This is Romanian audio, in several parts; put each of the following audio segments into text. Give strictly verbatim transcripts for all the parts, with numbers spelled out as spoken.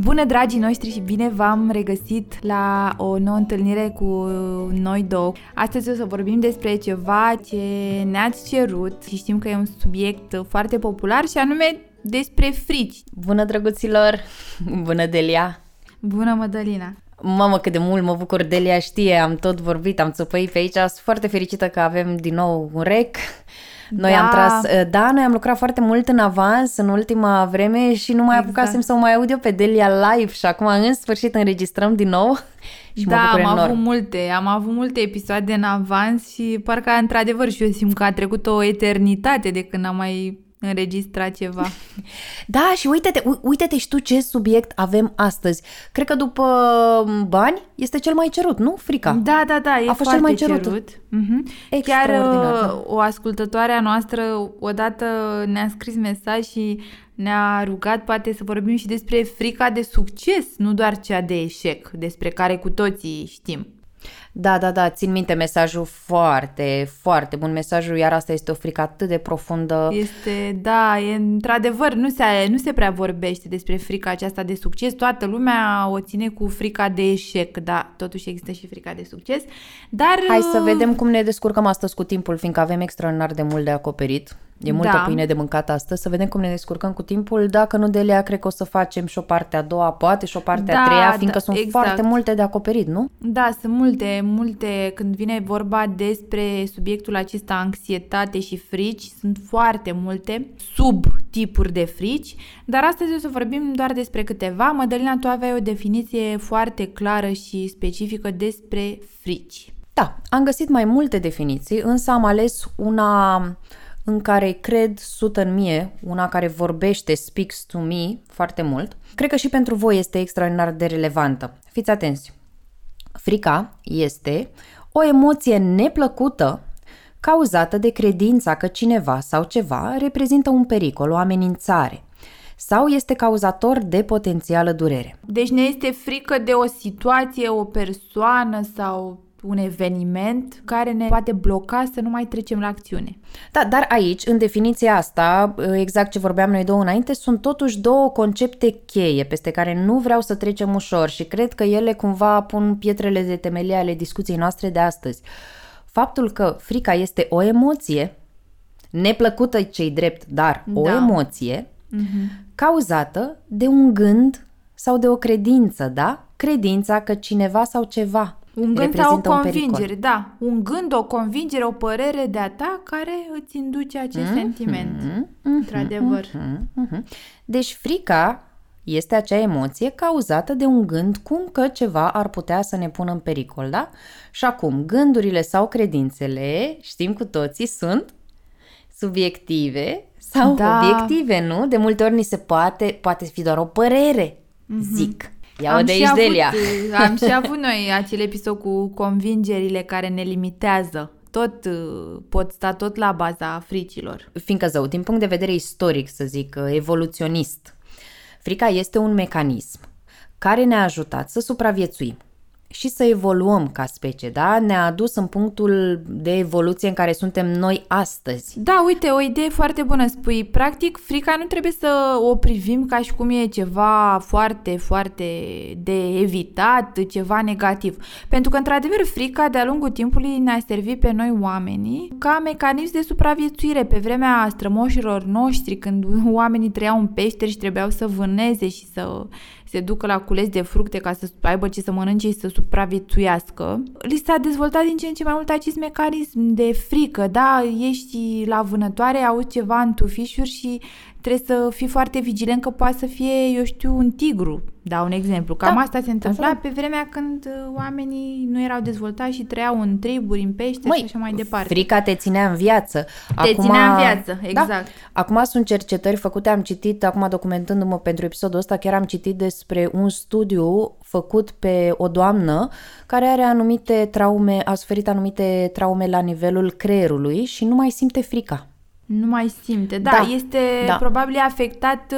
Bună, dragii noștri, și bine v-am regăsit la o nouă întâlnire cu noi două. Astăzi o să vorbim despre ceva ce ne-ați cerut și știm că e un subiect foarte popular, și anume despre frici. Bună, drăguților! Bună, Delia! Bună, Mădălina! Mamă, cât de mult mă bucur, Delia, știe, am tot vorbit, am țopăit pe aici, sunt foarte fericită că avem din nou un rec. Noi da. am tras, da, noi am lucrat foarte mult în avans în ultima vreme și nu mai exact. apucasem să o mai aud eu pe Delia live și acum în sfârșit înregistrăm din nou. Și da, am enorm. avut multe, am avut multe episoade în avans și parcă într-adevăr și eu simt că a trecut o eternitate de când am mai înregistrat ceva. Da, și uite-te, uite-te și tu ce subiect avem astăzi. Cred că după bani este cel mai cerut, nu? Frica. Da, da, da, e a fost cel mai cerut. cerut. Mm-hmm. Chiar o ascultătoare a noastră odată ne-a scris mesaj și ne-a rugat poate să vorbim și despre frica de succes, nu doar cea de eșec, despre care cu toții știm. Da, da, da, țin minte mesajul, foarte, foarte bun mesajul, iar asta este o frică atât de profundă. Este, da, e, într-adevăr, nu se, nu se prea vorbește despre frica aceasta de succes, toată lumea o ține cu frica de eșec, dar totuși există și frica de succes, dar... Hai să vedem cum ne descurcăm astăzi cu timpul, fiindcă avem extraordinar de mult de acoperit. E multă da. pâine de mâncat astăzi, să vedem cum ne descurcăm cu timpul. Dacă nu, Delia, cred că o să facem și o parte a doua, poate și o parte da, a treia, fiindcă da, sunt exact. foarte multe de acoperit, nu? Da, sunt multe, multe. Când vine vorba despre subiectul acesta, anxietate și frici, sunt foarte multe subtipuri de frici, dar astăzi o să vorbim doar despre câteva. Mădălina, tu aveai o definiție foarte clară și specifică despre frici. Da, am găsit mai multe definiții, însă am ales una... în care cred sută în mie, una care vorbește, speaks to me, foarte mult. Cred că și pentru voi este extraordinar de relevantă. Fiți atenți! Frica este o emoție neplăcută cauzată de credința că cineva sau ceva reprezintă un pericol, o amenințare, sau este cauzator de potențială durere. Deci ne este frică de o situație, o persoană sau... un eveniment care ne poate bloca să nu mai trecem la acțiune. Da, dar aici, în definiția asta, exact ce vorbeam noi două înainte, sunt totuși două concepte cheie peste care nu vreau să trecem ușor și cred că ele cumva pun pietrele de temelie ale discuției noastre de astăzi. Faptul că frica este o emoție, neplăcută ce-i drept, dar da. o emoție, mm-hmm. cauzată de un gând sau de o credință, da? Credința că cineva sau ceva... Un gând sau o convingere, da. Un gând, o convingere, o părere de-a ta care îți induce acest mm-hmm, sentiment. Mm-hmm, Într-adevăr. Mm-hmm. Deci frica este acea emoție cauzată de un gând cum că ceva ar putea să ne pună în pericol, da? Și acum, gândurile sau credințele, știm cu toții, sunt subiective sau da. obiective, nu? De multe ori ni se poate, poate fi doar o părere, mm-hmm. zic. Ia-o de aici, Delia. Am și avut noi acel episod cu convingerile care ne limitează. Tot pot sta tot la baza fricilor. Fiindcă, zău, din punct de vedere istoric, să zic, evoluționist, frica este un mecanism care ne-a ajutat să supraviețuim și să evoluăm ca specie, da? Ne-a adus în punctul de evoluție în care suntem noi astăzi. Da, uite, o idee foarte bună spui. Practic, frica nu trebuie să o privim ca și cum e ceva foarte, foarte de evitat, ceva negativ. Pentru că, într-adevăr, frica de-a lungul timpului ne-a servit pe noi oamenii ca mecanism de supraviețuire. Pe vremea strămoșilor noștri, când oamenii trăiau în peșteri și trebuiau să vâneze și să... se ducă la cules de fructe ca să aibă ce să mănânce și să supraviețuiască. Li s-a dezvoltat din ce în ce mai mult acest mecanism de frică, da? Ești la vânătoare, auzi ceva în tufișuri și trebuie să fii foarte vigilent că poate să fie, eu știu, un tigru. Dau un exemplu. Cam da, asta se întâmpla așa, pe vremea când oamenii nu erau dezvoltați și trăiau în triburi, în pește, măi, și așa mai departe. Frica te ținea în viață. Acum, te ținea în viață, exact. Da, acum sunt cercetări făcute, am citit, acum documentându-mă pentru episodul ăsta, chiar am citit despre un studiu făcut pe o doamnă care are anumite traume, a suferit anumite traume la nivelul creierului și nu mai simte frica. Nu mai simte, da, da este da. Probabil afectat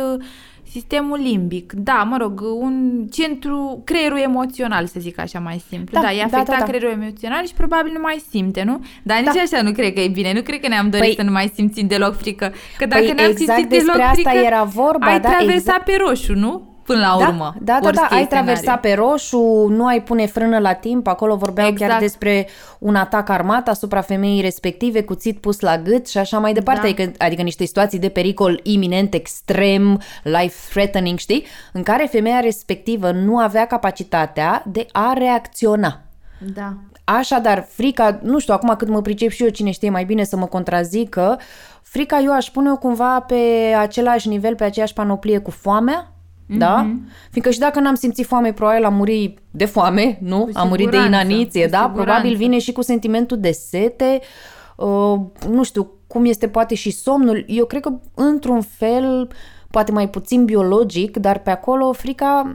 sistemul limbic, da, mă rog, un centru, creierul emoțional, să zic așa mai simplu, da, da e afectat da, da, da. creierul emoțional și probabil nu mai simte, nu? Dar nici da. așa nu cred că e bine, nu cred că ne-am dorit păi, să nu mai simțim deloc frică, că dacă păi, ne-am exact simțit deloc frică, despre asta era vorba, ai da, traversat exact. pe roșu, nu? Până la urmă. Da, da, da, da. ai traversat pe roșu, nu ai pune frână la timp, acolo vorbeau exact. chiar despre un atac armat asupra femeii respective, cuțit pus la gât și așa mai departe, da. adică, adică niște situații de pericol iminent, extrem, life-threatening, știi, în care femeia respectivă nu avea capacitatea de a reacționa. Da. Așadar, frica, nu știu, acum cât mă pricep și eu, cine știe mai bine să mă contrazică, frica eu aș pune-o cumva pe același nivel, pe aceeași panoplie cu foamea, da? Mm-hmm. Fiindcă și dacă n-am simțit foame, probabil am murit de foame, nu? Am murit de inaniție, da? Siguranță. Probabil vine și cu sentimentul de sete, uh, nu știu cum este poate și somnul. Eu cred că într-un fel, poate mai puțin biologic, dar pe acolo frica,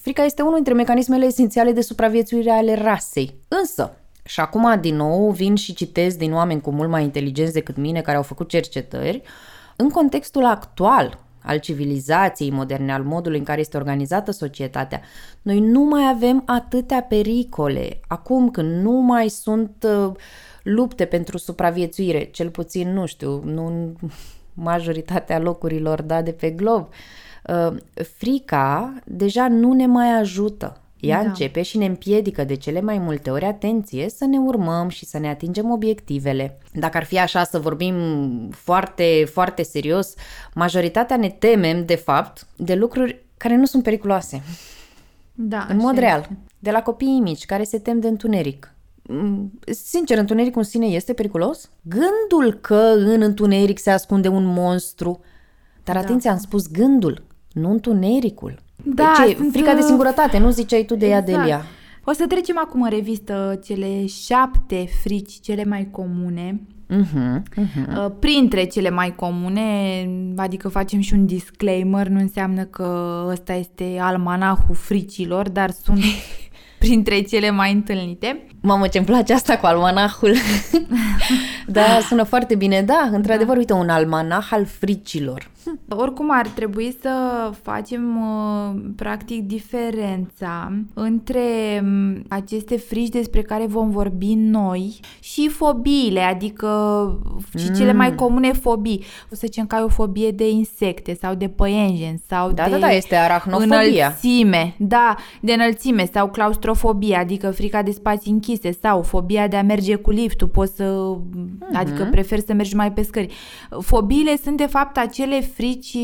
frica este unul dintre mecanismele esențiale de supraviețuire ale rasei. Însă, și acum din nou vin și citesc din oameni cu mult mai inteligenți decât mine, care au făcut cercetări, în contextul actual al civilizației moderne, al modului în care este organizată societatea, noi nu mai avem atâtea pericole. Acum când nu mai sunt uh, lupte pentru supraviețuire, cel puțin, nu știu, nu în majoritatea locurilor da, de pe glob, uh, frica deja nu ne mai ajută. Ea da. începe și ne împiedică de cele mai multe ori, atenție, să ne urmăm și să ne atingem obiectivele. Dacă ar fi așa să vorbim foarte, foarte serios, majoritatea ne temem, de fapt, de lucruri care nu sunt periculoase. Da, în mod real. Este. De la copiii mici care se tem de întuneric. Sincer, întunericul în sine este periculos? Gândul că în întuneric se ascunde un monstru. Dar da. atenție, am spus gândul, nu întunericul. Da, deci, sunt... frica de singurătate, nu ziceai tu de exact. ea, Delia. O să trecem acum în revistă cele șapte frici cele mai comune, uh-huh, uh-huh. printre cele mai comune, adică facem și un disclaimer, nu înseamnă că ăsta este almanahul fricilor, dar sunt printre cele mai întâlnite. Mamă, ce-mi place asta cu almanahul! Da, sună foarte bine, da, într-adevăr, da. uite, un almanah al fricilor. Oricum ar trebui să facem practic diferența între aceste frici despre care vom vorbi noi și fobiile, adică și mm. cele mai comune fobii. O să zicem că ai o fobie de insecte sau de păienjen sau da, de da, da, este arachnofobia. înălțime, da, de înălțime sau claustrofobia, adică frica de spații închise sau fobia de a merge cu liftul, poți să, mm-hmm. adică preferi să mergi mai pe scări. Fobiile sunt de fapt acele frici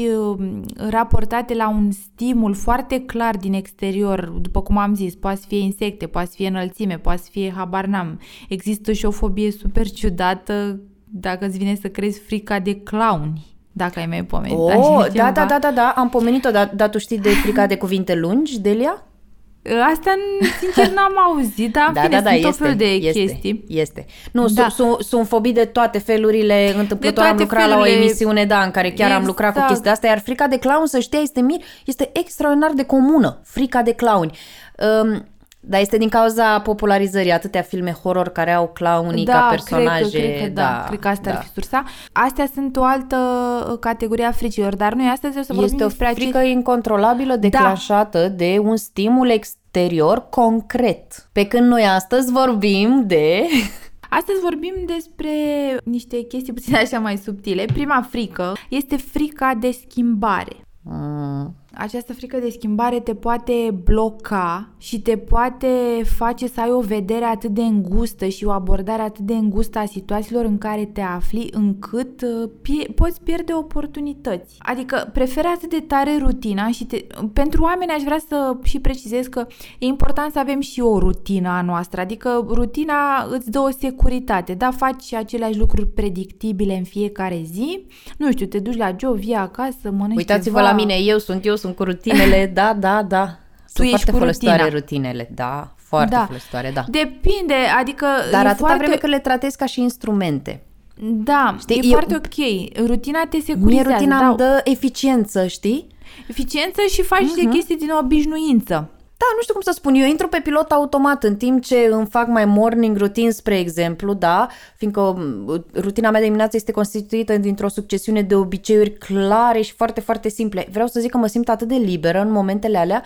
raportate la un stimul foarte clar din exterior, după cum am zis, poate să fie insecte, poate să fie înălțime, poate să fie habar n-am. Există și o fobie super ciudată dacă îți vine să crezi frica de clowni. Dacă ai mai pomenit. Oh, da, da, da, da, da, am pomenit-o, dar da, tu știi de frica de cuvinte lungi, Delia? Asta, sincer, n-am auzit, dar da, da, da, sunt tot felul de este, chestii. Este. Nu, da. sunt, sunt fobii de toate felurile, întâmplător am lucrat felurile. la o emisiune, da, în care chiar exact. am lucrat cu chestia asta, iar frica de clown, să știi, este mir, este extraordinar de comună, frica de clowni. Um, dar este din cauza popularizării atâtea filme horror care au clownii da, ca personaje. Cred că, cred că, da, da, cred că asta da. ar fi sursa. Astea sunt o altă categorie a fricilor, dar noi astăzi o să vorbim despre acest... Este o frică incontrolabilă declanșată da. de un stimul exterior concret. Pe când noi astăzi vorbim de... Astăzi vorbim despre niște chestii puțin așa mai subtile. Prima frică este frica de schimbare. Mm. Această frică de schimbare te poate bloca și te poate face să ai o vedere atât de îngustă și o abordare atât de îngustă a situațiilor în care te afli, încât pie- poți pierde oportunități. Adică preferi atât de tare rutina și te... pentru oameni aș vrea să și precizez că e important să avem și o rutină a noastră, adică rutina îți dă o securitate, da, faci și aceleași lucruri predictibile în fiecare zi, nu știu, te duci la job, vii acasă, mănânci. Uitați-vă ceva. La mine, eu sunt, eu sunt cu rutinele, da, da, da. Tu sunt ești foarte folositoare rutinele, da, foarte da. folositoare, da. Depinde, adică... Dar atâta foarte... vreme că le tratezi ca și instrumente. Da, știi? E eu... foarte ok. Rutina te securizează. Mie rutina da. îmi dă eficiență, știi? Eficiență și faci uh-huh. de chestii din obișnuință. Da, nu știu cum să spun, eu intru pe pilot automat în timp ce îmi fac mai morning routine, spre exemplu, da, fiindcă rutina mea de dimineață este constituită dintr-o succesiune de obiceiuri clare și foarte, foarte simple. Vreau să zic că mă simt atât de liberă în momentele alea,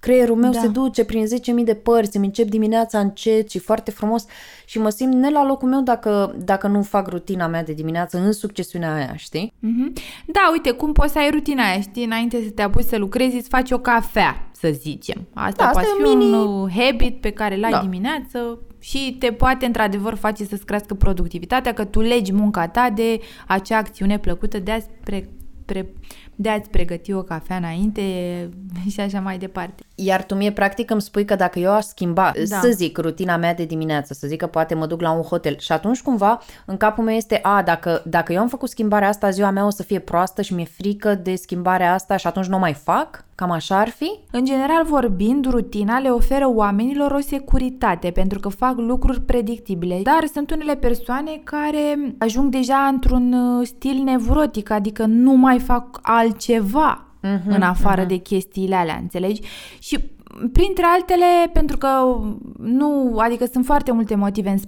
creierul meu da. se duce prin zece mii de părți, îmi încep dimineața încet și foarte frumos și mă simt ne la locul meu dacă, dacă nu fac rutina mea de dimineață în succesiunea aia, știi? Mm-hmm. Da, uite, cum poți să ai rutina aia, știi? Înainte să te apuci să lucrezi, îți faci o cafea, să zicem. Asta da, poate fi mini... un habit pe care l-ai da. dimineață și te poate într-adevăr face să-ți crească productivitatea, că tu legi munca ta de acea acțiune plăcută de a spre... pre... de a-ți pregăti o cafea înainte și așa mai departe. Iar tu mie practic îmi spui că dacă eu aș schimba, da. să zic, rutina mea de dimineață, să zic că poate mă duc la un hotel și atunci cumva în capul meu este, a, dacă, dacă eu am făcut schimbarea asta, ziua mea o să fie proastă și mi-e frică de schimbarea asta și atunci nu o mai fac? Cam așa ar fi? În general vorbind, rutina le oferă oamenilor o securitate pentru că fac lucruri predictibile, dar sunt unele persoane care ajung deja într-un stil nevrotic, adică nu mai fac altceva uh-huh, în afară uh-huh. de chestiile alea, înțelegi? Și printre altele, pentru că nu, adică sunt foarte multe motive în,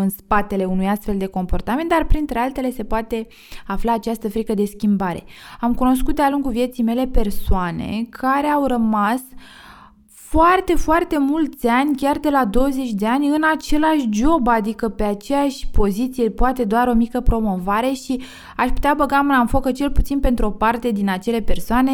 în spatele unui astfel de comportament, dar printre altele se poate afla această frică de schimbare. Am cunoscut de-a lungul vieții mele persoane care au rămas foarte, foarte mulți ani, chiar de la douăzeci de ani, în același job, adică pe aceeași poziție, poate doar o mică promovare și aș putea băga mâna în foc că cel puțin pentru o parte din acele persoane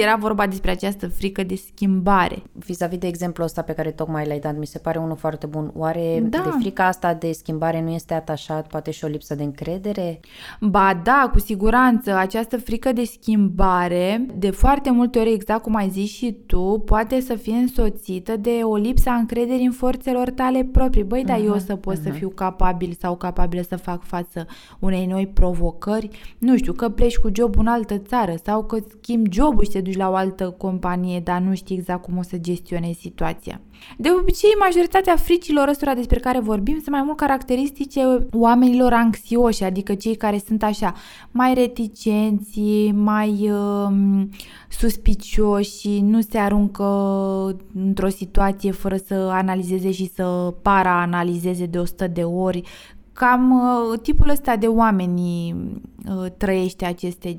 era vorba despre această frică de schimbare. Vis-a-vis de exemplul ăsta pe care tocmai l-ai dat, mi se pare unul foarte bun. Oare da. de frica asta de schimbare nu este atașat poate și o lipsă de încredere? Ba da, cu siguranță. Această frică de schimbare, de foarte multe ori, exact cum ai zis și tu, poate să fie însoțită de o lipsă a încrederii în forțelor tale proprii. Băi, dar uh-huh, eu o să pot uh-huh. să fiu capabil sau capabilă să fac față unei noi provocări? Nu știu, că pleci cu jobul în altă țară sau că schimbi jobul și te duci la o altă companie, dar nu știi exact cum o să gestionezi situația. De obicei, majoritatea fricilor ăstora despre care vorbim sunt mai mult caracteristice oamenilor anxioși, adică cei care sunt așa mai reticenți, mai uh, suspicioși, nu se aruncă într-o situație fără să analizeze și să para-analizeze de o sută de ori. Cam tipul ăsta de oameni trăiește aceste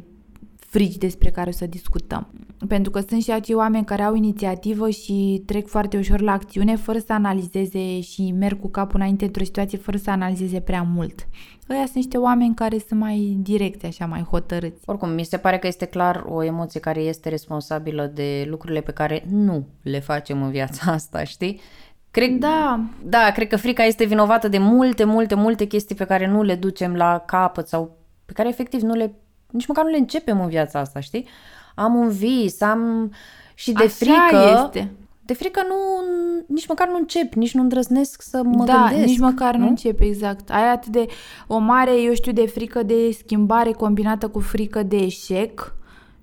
frici despre care o să discutăm. Pentru că sunt și acei oameni care au inițiativă și trec foarte ușor la acțiune fără să analizeze și merg cu capul înainte într-o situație fără să analizeze prea mult. Ăia sunt niște oameni care sunt mai direcți, așa, mai hotărâți. Oricum, mi se pare că este clar o emoție care este responsabilă de lucrurile pe care nu le facem în viața asta, știi? Cred, da. da, cred că frica este vinovată de multe, multe, multe chestii pe care nu le ducem la capăt sau pe care efectiv nu le, nici măcar nu le începem în viața asta, știi? Am un vis, am și de așa frică. Este. De frică nu, nici măcar nu încep, nici nu îndrăznesc să mă da, gândesc. Da, nici măcar nu, nu încep, exact. Ai atât de o mare, eu știu, de frică de schimbare combinată cu frică de eșec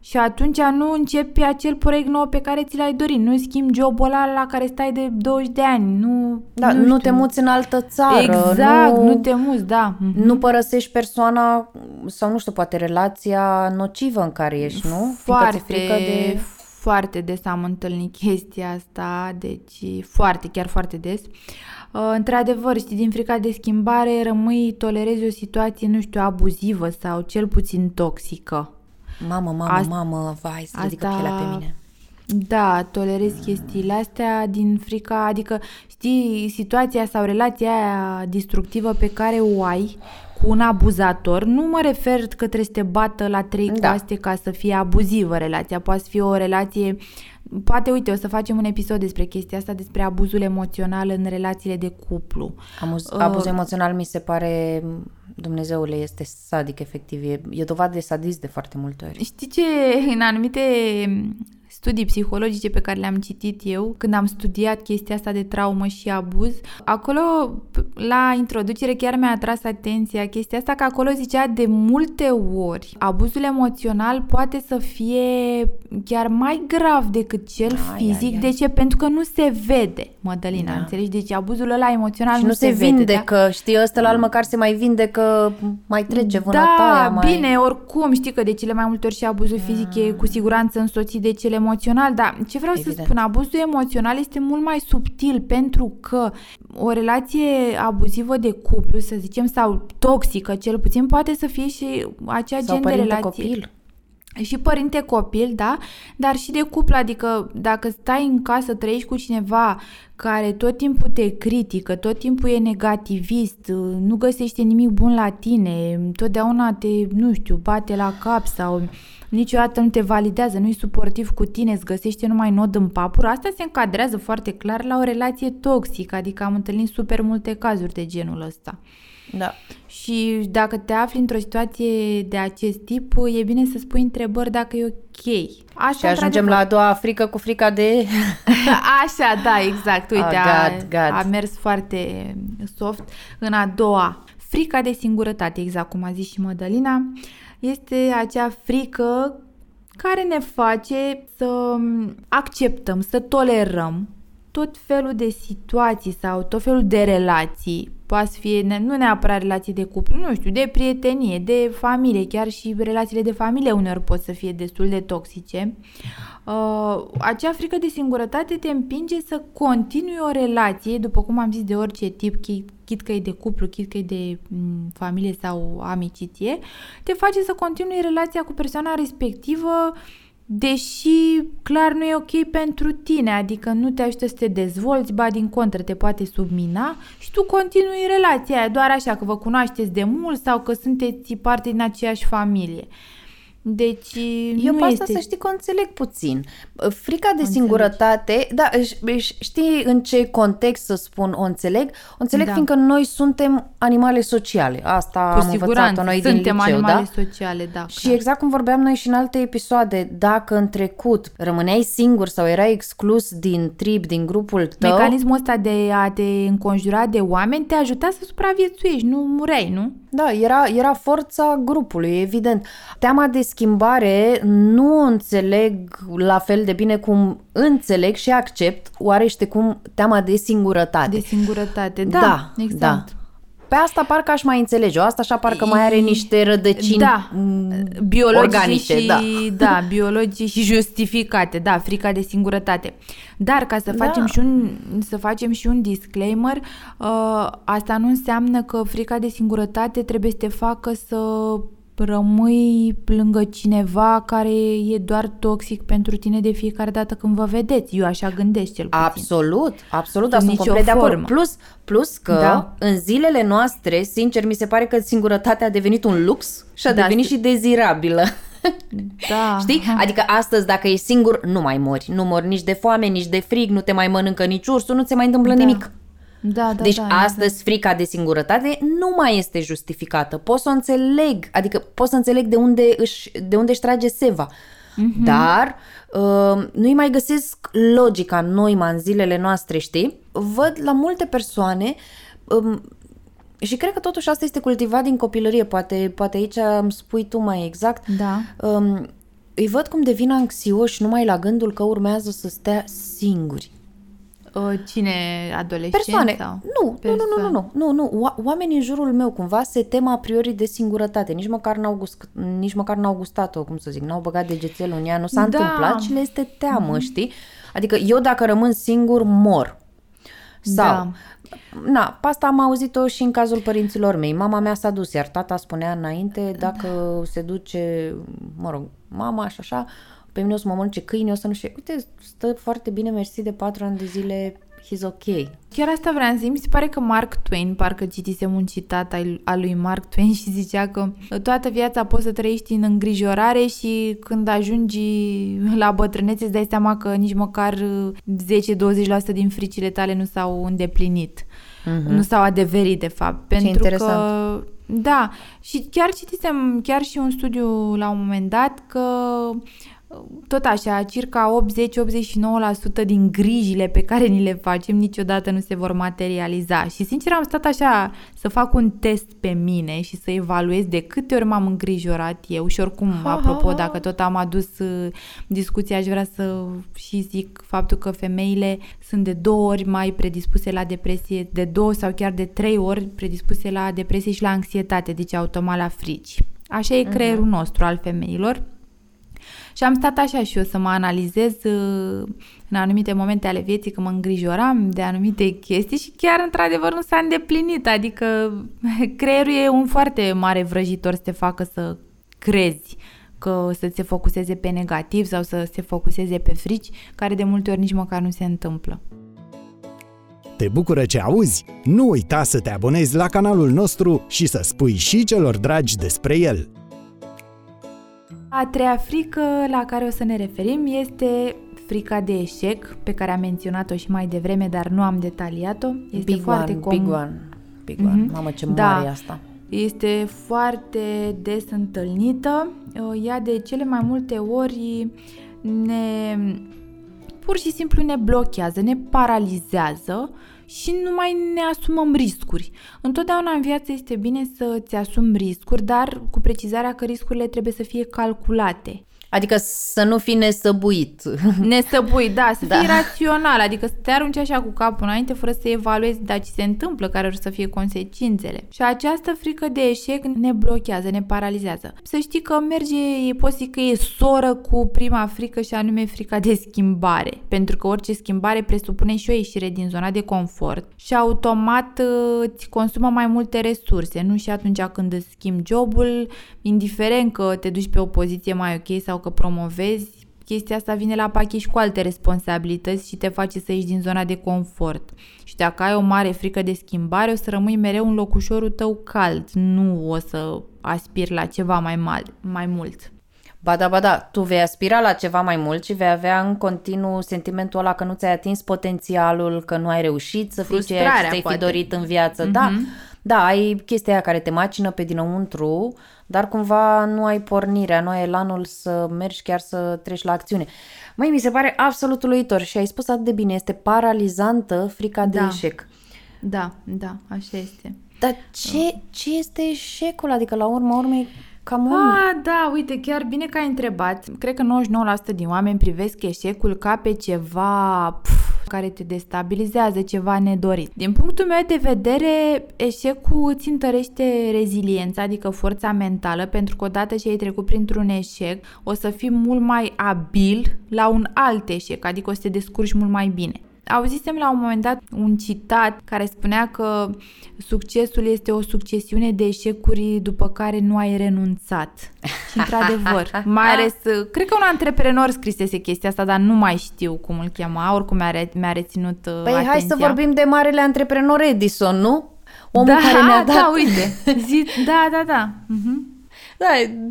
și atunci nu începi acel proiect nou pe care ți l-ai dorit. Nu schimbi jobul ăla la care stai de douăzeci de ani. Nu, da, nu, nu te muți în altă țară. Exact, nu, nu te muți, da. Nu părăsești persoana sau, nu știu, poate relația nocivă în care ești, nu? Foarte, ți-e frică de... foarte des am întâlnit chestia asta, deci foarte, chiar foarte des. Uh, într-adevăr, știi, din frica de schimbare rămâi, tolerezi o situație, nu știu, abuzivă sau cel puțin toxică. Mamă, mamă, asta, mamă, vai, să ridic pielea pe mine. Da, tolerez chestiile astea din frica, adică, știi, situația sau relația aia distructivă pe care o ai Cu un abuzator nu mă refer că trebuie să te bată la trei coaste da. Ca să fie abuzivă relația. Poate fi o relație... Poate, uite, o să facem un episod despre chestia asta, despre abuzul emoțional în relațiile de cuplu. Abuz, abuz uh, emoțional mi se pare, Dumnezeule, este sadic, efectiv. E, e dovadă de sadism de foarte multe ori. Știi ce? În anumite studii psihologice pe care le-am citit eu, când am studiat chestia asta de traumă și abuz, acolo, la introducere, chiar mi-a atras atenția chestia asta, că acolo zicea de multe ori abuzul emoțional poate să fie chiar mai grav decât cel ai, fizic. Ai, ai. De ce? Pentru că nu se vede, Mădălina, da. Înțelegi? Deci abuzul ăla emoțional și nu, nu se, se vede, vindecă, da? Știi, ăsta la măcar se mai vindecă, mai trece vâna da, mai... bine, oricum, știi că de cele mai multe ori și abuzul da. Fizic e cu siguranță însoțit de cele emoțional, dar ce vreau Evident. Să spun, abuzul emoțional este mult mai subtil, pentru că o relație abuzivă de cuplu, să zicem, sau toxică, cel puțin, poate să fie și acea sau gen de relație. Copil. Și părinte-copil, da, dar și de cuplu, adică dacă stai în casă, trăiești cu cineva care tot timpul te critică, tot timpul e negativist, nu găsește nimic bun la tine, totdeauna te, nu știu, bate la cap sau niciodată nu te validează, nu e suportiv cu tine, îți găsește numai nod în papură, asta se încadrează foarte clar la o relație toxică, adică am întâlnit super multe cazuri de genul ăsta. Da. Și dacă te afli într-o situație de acest tip, e bine să spui întrebări dacă e ok. Așa, și ajungem la a doua frică, cu frica de... Așa, da, exact. Uite, oh, God, God. A, a mers foarte soft. În a doua, frica de singurătate, exact cum a zis și Mădălina, este acea frică care ne face să acceptăm, să tolerăm tot felul de situații sau tot felul de relații. Poate fi nu neapărat relații de cuplu, nu știu, de prietenie, de familie, chiar și relațiile de familie uneori pot să fie destul de toxice. Uh, acea frică de singurătate te împinge să continui o relație, după cum am zis, de orice tip, chit că e de cuplu, chit că e de m- familie sau amiciție, te face să continui relația cu persoana respectivă, deși clar nu e ok pentru tine, adică nu te ajută să te dezvolți, ba din contră te poate submina și tu continui relația aia, doar așa că vă cunoașteți de mult sau că sunteți parte din aceeași familie. Deci eu pe asta este... să știi că o înțeleg puțin. Frica de înțelegi. Singurătate, da, știi în ce context să spun o înțeleg? O înțeleg da. Fiindcă noi suntem animale sociale. Asta cu am învățat-o noi din liceu, animale da? Sociale, da. Și clar. Exact cum vorbeam noi și în alte episoade, dacă în trecut rămâneai singur sau erai exclus din trib, din grupul tău, mecanismul ăsta de a te înconjura de oameni te ajuta să supraviețuiești, nu mureai, nu? Da, era, era forța grupului, evident. Teama de schimbare nu înțeleg la fel de bine cum înțeleg și accept oarește cum teama de singurătate. De singurătate, da, da exact. Da. Pe asta parcă aș mai înțelege-o, asta așa parcă mai are niște rădăcini da. Biologice și, da. Da, biologice și justificate, da, frica de singurătate. Dar ca să facem, da. Și, un, să facem și un disclaimer, uh, asta nu înseamnă că frica de singurătate trebuie să te facă să rămâi lângă cineva care e doar toxic pentru tine de fiecare dată când vă vedeți. Eu așa gândesc cel puțin. Absolut, absolut, dar sunt complet de acord. Plus, plus că da. În zilele noastre, sincer, mi se pare că singurătatea a devenit un lux și a da, devenit st- și dezirabilă. Da. Știi? Adică astăzi dacă ești singur, nu mai mori. Nu mori nici de foame, nici de frig, nu te mai mănâncă nici ursul, nu ți se mai întâmplă da. Nimic. Da, da, deci da, astăzi da. Frica de singurătate nu mai este justificată. Pot să o înțeleg, adică pot să înțeleg de unde își, de unde își trage seva. Mm-hmm. Dar uh, nu-i mai găsesc logica noima în zilele noastre, știi? Văd la multe persoane um, și cred că totuși asta este cultivat din copilărie. Poate, poate aici îmi spui tu mai exact. Da. Um, îi văd cum devin anxioși numai la gândul că urmează să stea singuri. Cine? Adolescenți? Persoane. Sau? Nu, persoane. nu, nu, nu, nu, nu, nu. Oamenii în jurul meu cumva se tem a priori de singurătate. Nici măcar n-au, gust, nici măcar n-au gustat-o, cum să zic, n-au băgat degețelul în ea, nu s-a da. Întâmplat și le este teamă, mm-hmm. știi? Adică eu dacă rămân singur, mor. Sau... Da. Na, pe asta am auzit-o și în cazul părinților mei. Mama mea s-a dus, iar tata spunea înainte, dacă da. Se duce, mă rog, mama și așa, pe mine o să mă mănânce câine, o să nu știu. Uite, stă foarte bine, mersi, de patru ani de zile he's ok. Chiar asta vreau să zic, mi se pare că Mark Twain, parcă citisem un citat al lui Mark Twain și zicea că toată viața poți să trăiești în îngrijorare și când ajungi la bătrânețe îți dai seama că nici măcar zece-douăzeci la sută din fricile tale nu s-au îndeplinit, uh-huh. nu s-au adeverit de fapt. Pentru Ce interesant. Că... Da, și chiar citisem chiar și un studiu la un moment dat că tot așa, circa optzeci-optzeci și nouă la sută din grijile pe care ni le facem niciodată nu se vor materializa. Și sincer am stat așa să fac un test pe mine și să evaluez de câte ori m-am îngrijorat eu. Și oricum, apropo, dacă tot am adus discuția, aș vrea să și zic faptul că femeile sunt de două ori mai predispuse la depresie, de două sau chiar de trei ori predispuse la depresie și la anxietate, deci automat la frici. Așa e creierul nostru al femeilor. Și am stat așa și eu să mă analizez în anumite momente ale vieții că mă îngrijoram de anumite chestii și chiar într-adevăr nu s-a îndeplinit, adică creierul e un foarte mare vrăjitor să te facă să crezi că să se focuseze pe negativ sau să se focuseze pe frici, care de multe ori nici măcar nu se întâmplă. Te bucură ce auzi? Nu uita să te abonezi la canalul nostru și să spui și celor dragi despre el. A treia frică la care o să ne referim este frica de eșec, pe care am menționat-o și mai devreme, dar nu am detaliat-o. Este big foarte one, com... big one, big one. Mm-hmm. Mamă, ce da. mare e asta! Este foarte des întâlnită. Ea de cele mai multe ori ne... pur și simplu ne blochează, ne paralizează și nu mai ne asumăm riscuri. Întotdeauna în viață este bine să-ți asumi riscuri, dar cu precizarea că riscurile trebuie să fie calculate. Adică să nu fii nesăbuit. Nesăbuit, da, să da. fii rațional, adică să te arunci așa cu capul înainte fără să evaluezi dar ce se întâmplă, care or să fie consecințele. Și această frică de eșec ne blochează, ne paralizează. Să știi că merge, poți zic că e soră cu prima frică și anume frica de schimbare, pentru că orice schimbare presupune și o ieșire din zona de confort și automat îți consumă mai multe resurse, nu și atunci când îți schimbi jobul, indiferent că te duci pe o poziție mai ok sau că promovezi, chestia asta vine la pachet și cu alte responsabilități și te face să ieși din zona de confort. Și dacă ai o mare frică de schimbare, o să rămâi mereu în locușorul tău cald, nu o să aspiri la ceva mai, mal, mai mult. Ba da, ba da, tu vei aspira la ceva mai mult și vei avea în continuu sentimentul ăla că nu ți-ai atins potențialul, că nu ai reușit să fii ceea ce ți-ai fi dorit în viață. Mm-hmm. Da, da, ai chestia aia care te macină pe dinăuntru, dar cumva nu ai pornirea, nu ai elanul să mergi chiar să treci la acțiune. Măi, mi se pare absolut uluitor și ai spus atât de bine, este paralizantă frica de da. eșec. Da, da, așa este. Dar ce, ce este eșecul? Adică la urma urmei Ah, da, uite, chiar bine că ai întrebat. Cred că nouăzeci și nouă la sută din oameni privesc eșecul ca pe ceva pf, care te destabilizează, ceva nedorit. Din punctul meu de vedere, eșecul îți întărește reziliența, adică forța mentală, pentru că odată ce ai trecut printr-un eșec, o să fii mult mai abil la un alt eșec, adică o să te descurci mult mai bine. Auzisem la un moment dat un citat care spunea că succesul este o succesiune de eșecuri după care nu ai renunțat. Și într-adevăr, mai ales, cred că un antreprenor scrisese chestia asta, dar nu mai știu cum îl chema, oricum mi-a, re- mi-a reținut păi atenția. Păi hai să vorbim de marele antreprenor Edison, nu? Omul da, care ne-a dat... Da, uite, zi, da, da, da. Uh-huh. Da,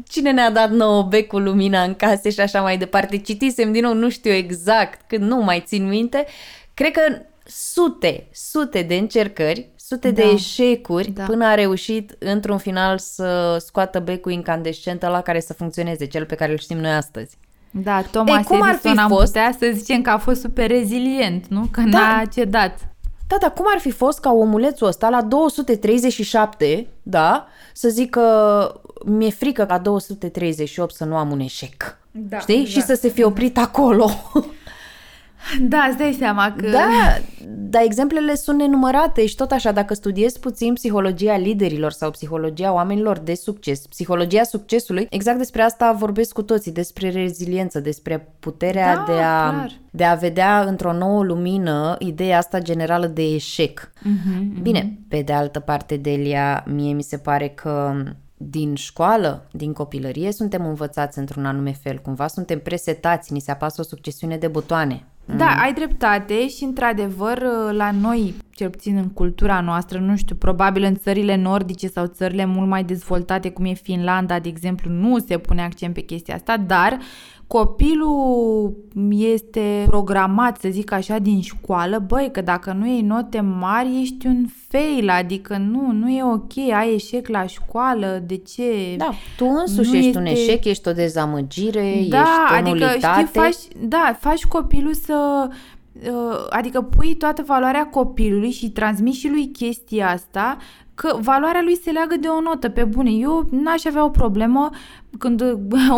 cine ne-a dat nouă becul, lumina în case și așa mai departe. Citisem din nou, nu știu exact, când nu mai țin minte. Cred că sute, sute de încercări, sute da. de eșecuri, da. până a reușit într-un final să scoată becul incandescent ăla care să funcționeze, cel pe care îl știm noi astăzi. Da, Thomas Edison am putea să zicem că a fost super rezilient, nu? Că da. n-a cedat. Da, dar cum ar fi fost ca omulețul ăsta la două sute treizeci și șapte, da, să zică mi-e frică ca două sute treizeci și opt să nu am un eșec, da, știi? Exact. Și să se fi oprit acolo. Da, îți dai seama că... Da, dar exemplele sunt nenumărate și tot așa, dacă studiezi puțin psihologia liderilor sau psihologia oamenilor de succes, psihologia succesului, exact despre asta vorbesc cu toții, despre reziliență, despre puterea da, de, a, de a vedea într-o nouă lumină ideea asta generală de eșec. Mm-hmm, Bine, mm-hmm. pe de altă parte, Delia, mie mi se pare că... Din școală, din copilărie, suntem învățați într-un anume fel, cumva suntem presetați, ni se apasă o succesiune de butoane. Da, ai dreptate și, într-adevăr, la noi, cel puțin în cultura noastră, nu știu, probabil în țările nordice sau țările mult mai dezvoltate, cum e Finlanda, de exemplu, nu se pune accent pe chestia asta, dar copilul este programat, să zic așa, din școală, băi, că dacă nu iei note mari, ești un fail, adică nu, nu e ok, ai eșec la școală, de ce? Da, tu însuși nu ești este... un eșec, ești o dezamăgire, da, ești o nulitate. Adică, știi, faci, da, faci copilul să... Adică pui toată valoarea copilului și transmiți și lui chestia asta, că valoarea lui se leagă de o notă, pe bune. Eu n-aș avea o problemă când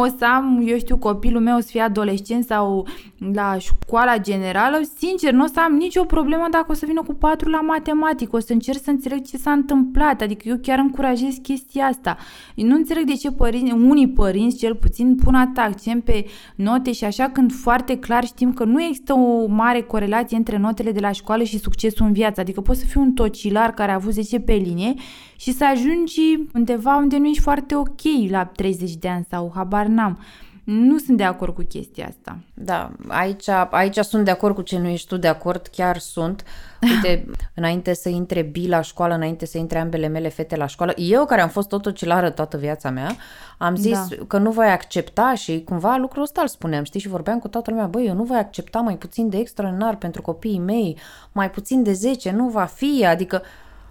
o să am, eu știu, copilul meu o să fie adolescent sau la școala generală, sincer, nu o să am nicio problemă dacă o să vină cu patru la matematică, o să încerc să înțeleg ce s-a întâmplat, adică eu chiar încurajez chestia asta. Nu înțeleg de ce părinți, unii părinți, cel puțin, pun accent pe note și așa, când foarte clar știm că nu există o mare corelație între notele de la școală și succesul în viață, adică poți să fii un tocilar care a avut zece pe linie și să ajungi undeva unde nu ești foarte ok la treizeci de ani sau habar n-am. Nu sunt de acord cu chestia asta. Da, aici, aici sunt de acord cu ce nu ești tu de acord, chiar sunt. Uite, înainte să intre Bi la școală, înainte să intre ambele mele fete la școală, eu care am fost tot tocilară toată viața mea, am zis da. că nu voi accepta și cumva lucrul ăsta îl spuneam, știi, și vorbeam cu toată lumea, băi, eu nu voi accepta mai puțin de extraordinar pentru copiii mei, mai puțin de zece, nu va fi, adică...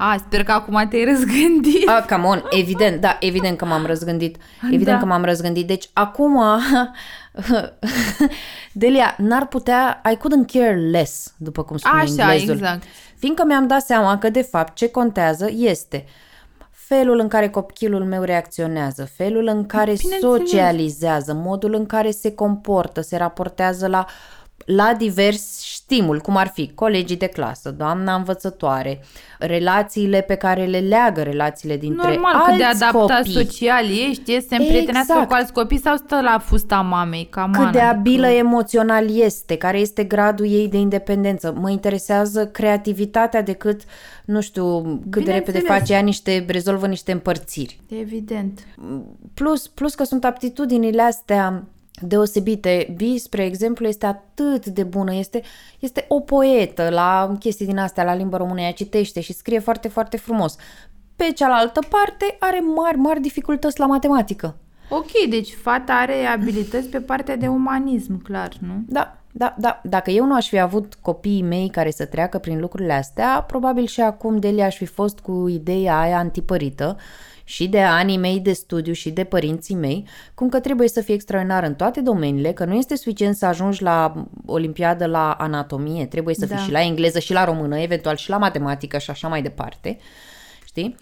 A, sper că acum te-ai răzgândit. Ah, come on, evident, da, evident că m-am răzgândit. Evident da. că m-am răzgândit. Deci, acum, Delia, n-ar putea, I couldn't care less, după cum spune englezul. Așa, exact. Fiindcă mi-am dat seama că, de fapt, ce contează este felul în care copilul meu reacționează, felul în care socializează, modul în care se comportă, se raportează la... la divers stimul, cum ar fi colegii de clasă, doamna învățătoare, relațiile pe care le leagă, relațiile dintre alți copii. Normal, că de adaptat social ești, este să împrietenească exact. cu alți copii sau stă la fusta mamei. Cam Cât de abilă adică... emoțional este, care este gradul ei de independență. Mă interesează creativitatea decât, nu știu, cât de repede face ea niște, rezolvă niște împărțiri. Evident. Plus, plus că sunt aptitudinile astea deosebite. Bi, spre exemplu, este atât de bună, este, este o poetă la chestii din astea, la limba română, ea citește și scrie foarte, foarte frumos. Pe cealaltă parte are mari, mari dificultăți la matematică. Ok, deci fata are abilități pe partea de umanism, clar, nu? Da, da, da. Dacă eu nu aș fi avut copiii mei care să treacă prin lucrurile astea, probabil și acum Delia aș fi fost cu ideea aia antipărită și de anii mei de studiu și de părinții mei, cum că trebuie să fii extraordinar în toate domeniile, că nu este suficient să ajungi la olimpiadă la anatomie, trebuie să da. fii și la engleză și la română, eventual și la matematică și așa mai departe. Știi?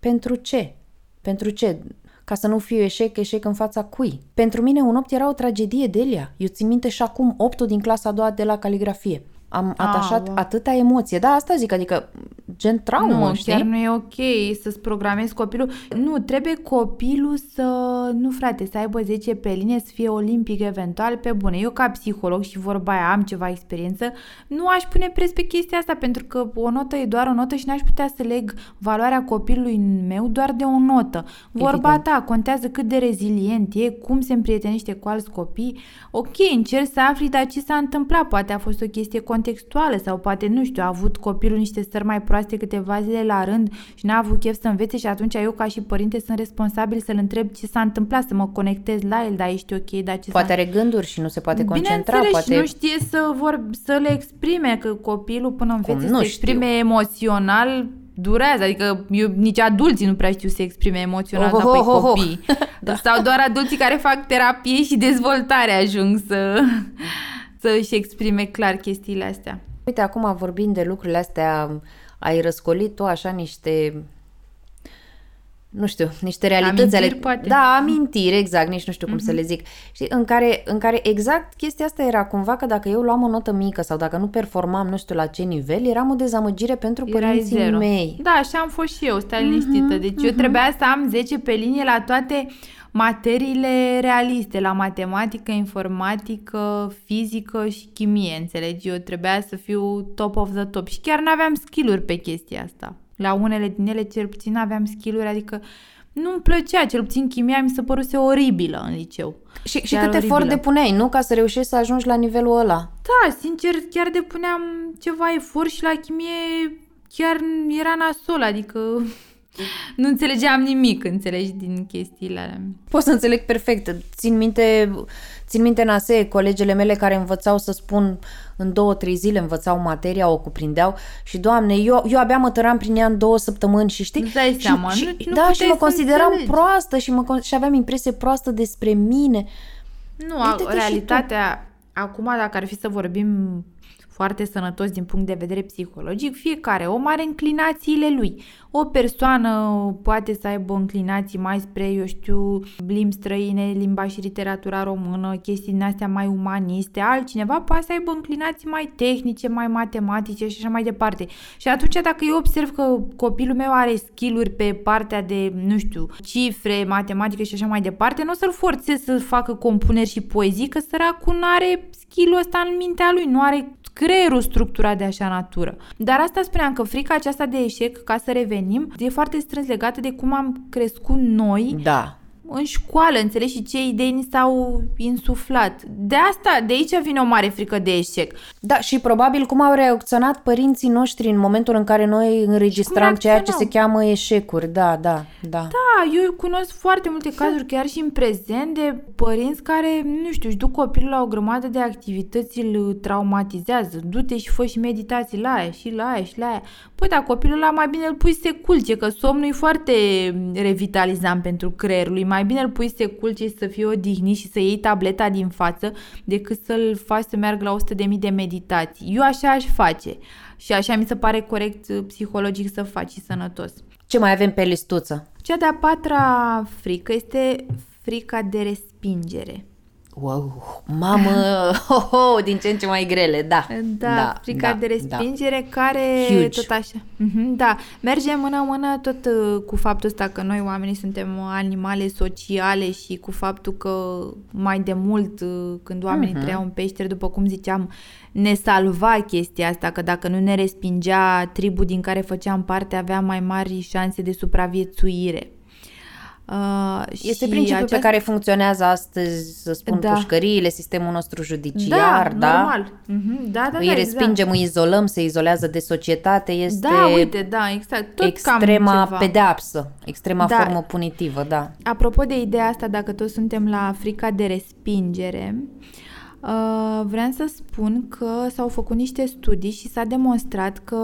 Pentru ce? Pentru ce? Ca să nu fiu eșec, eșec în fața cui? Pentru mine un opt era o tragedie, Delia. Eu țin minte și acum optul din clasa a doua de la caligrafie. Am atașat ah, atâta emoție. Da, asta zic, adică gen traumă, nu, știi? Chiar nu e ok să-ți programezi copilul. Nu, trebuie copilul să... Nu, frate, să aibă zece pe linie, să fie olimpic eventual, pe bune. Eu ca psiholog și vorba aia am ceva experiență, nu aș pune preț pe chestia asta, pentru că o notă e doar o notă și n-aș putea să leg valoarea copilului meu doar de o notă. Vorba Evident. ta, contează cât de rezilient e, cum se împrietenește cu alți copii. Ok, încerci să afli, dar ce s-a întâmplat? Poate a fost o chestie contextuală sau poate, nu știu, a avut copilul niște stări mai proaste câteva zile la rând și n-a avut chef să învețe și atunci eu ca și părinte sunt responsabil să-l întreb ce s-a întâmplat, să mă conectez la el, da, ești ok, da, ce Poate s-a... are gânduri și nu se poate concentra, poate... și nu știe să, vor, să le exprime, că copilul până învețe să se exprime emoțional durează, adică eu, nici adulții nu prea știu să exprime emoțional, oh, oh, oh, oh, copii. Da. Sau doar adulții care fac terapie și dezvoltare ajung să... să-și exprime clar chestiile astea. Uite, acum vorbind de lucrurile astea, ai răscolit tu așa niște, nu știu, niște realități. Amintiri, ale... poate. Da, amintiri, exact, nici nu știu cum mm-hmm. să le zic. Știi, în care, în care exact chestia asta era cumva că dacă eu luam o notă mică sau dacă nu performam, nu știu la ce nivel, eram o dezamăgire pentru Erai părinții zero. mei. Da, așa am fost și eu, stai liniștită. Mm-hmm, deci mm-hmm. eu trebuia să am zece pe linie la toate materiile realiste, la matematică, informatică, fizică și chimie, înțelegi? Eu trebuia să fiu top of the top și chiar n-aveam skill-uri pe chestia asta. La unele din ele cel puțin aveam skill-uri, adică nu-mi plăcea, cel puțin chimia mi se păruse oribilă în liceu. Și, și cât oribilă. efort depuneai, nu? Ca să reușești să ajungi la nivelul ăla. Da, sincer, chiar depuneam ceva efort și la chimie chiar era nasol, adică nu înțelegeam nimic, înțelegi, din chestiile alea. Pot să înțeleg perfect. Țin minte, țin minte în A S E, colegele mele care învățau să spun în două, trei zile, învățau materia, o cuprindeau și, Doamne, eu, eu abia mă tăram prin ea în două săptămâni și știi? Îți dai seama, și, nu, și, nu da, și mă consideram proastă și, mă, și aveam impresie proastă despre mine. Nu, uite-te, realitatea... Acum, dacă ar fi să vorbim foarte sănătos din punct de vedere psihologic, fiecare om are înclinațiile lui. O persoană poate să aibă înclinații mai spre, eu știu, limbi străine, limba și literatura română, chestii din astea mai umaniste, altcineva poate să aibă înclinații mai tehnice, mai matematice și așa mai departe. Și atunci, dacă eu observ că copilul meu are skill-uri pe partea de, nu știu, cifre, matematică și așa mai departe, nu o să-l forțez să facă compuneri și poezii, că săracul nu are skill-ul ăsta în mintea lui, nu are creierul structurat de așa natură. Dar asta spuneam, că frica aceasta de eșec, ca să revenim, e foarte strâns legată de cum am crescut noi, da, în școală, înțelegi, și ce idei ni s-au insuflat. De asta, de aici vine o mare frică de eșec. Da, și probabil cum au reacționat părinții noștri în momentul în care noi înregistram ceea ce se cheamă eșecuri. Da, da, da. Da, eu cunosc foarte multe cazuri, chiar și în prezent, de părinți care, nu știu, își duc copilul la o grămadă de activități, îl traumatizează. Du-te și fă și meditații la aia, și la aia, și la aia. Păi da, copilul ăla mai bine îl pui să se culce, că somnul e foarte revitalizant pentru creierul lui. Mai bine îl pui să se culce și să fie odihnit și să iei tableta din față decât să-l faci să meargă la o sută de mii de meditații. Eu așa aș face și așa mi se pare corect psihologic să faci și sănătos. Ce mai avem pe listuță? Cea de-a patra frică este frica de respingere. Wow, mamă, oh, oh, din ce în ce mai grele, da. Da, da, frica da, de respingere, da, care huge, tot așa. Mm-hmm, da, merge mână-mână tot uh, cu faptul ăsta că noi oamenii suntem animale sociale și cu faptul că mai de mult uh, când oamenii mm-hmm. trăiau în peștere, după cum ziceam, ne salva chestia asta, că dacă nu ne respingea tribul din care făceam parte, avea mai mari șanse de supraviețuire. Uh, este principiul aceast... pe care funcționează astăzi, să spun, da, pușcăriile, sistemul nostru judiciar, da? Da, normal. Mm-hmm. Da, da, îi da, respingem, exact, îi izolăm, se izolează de societate, este da, uite, da, exact. Tot extrema cam pedeapsă, extrema da. formă punitivă, da. Apropo de ideea asta, dacă toți suntem la frica de respingere, Uh, vreau să spun că s-au făcut niște studii și s-a demonstrat că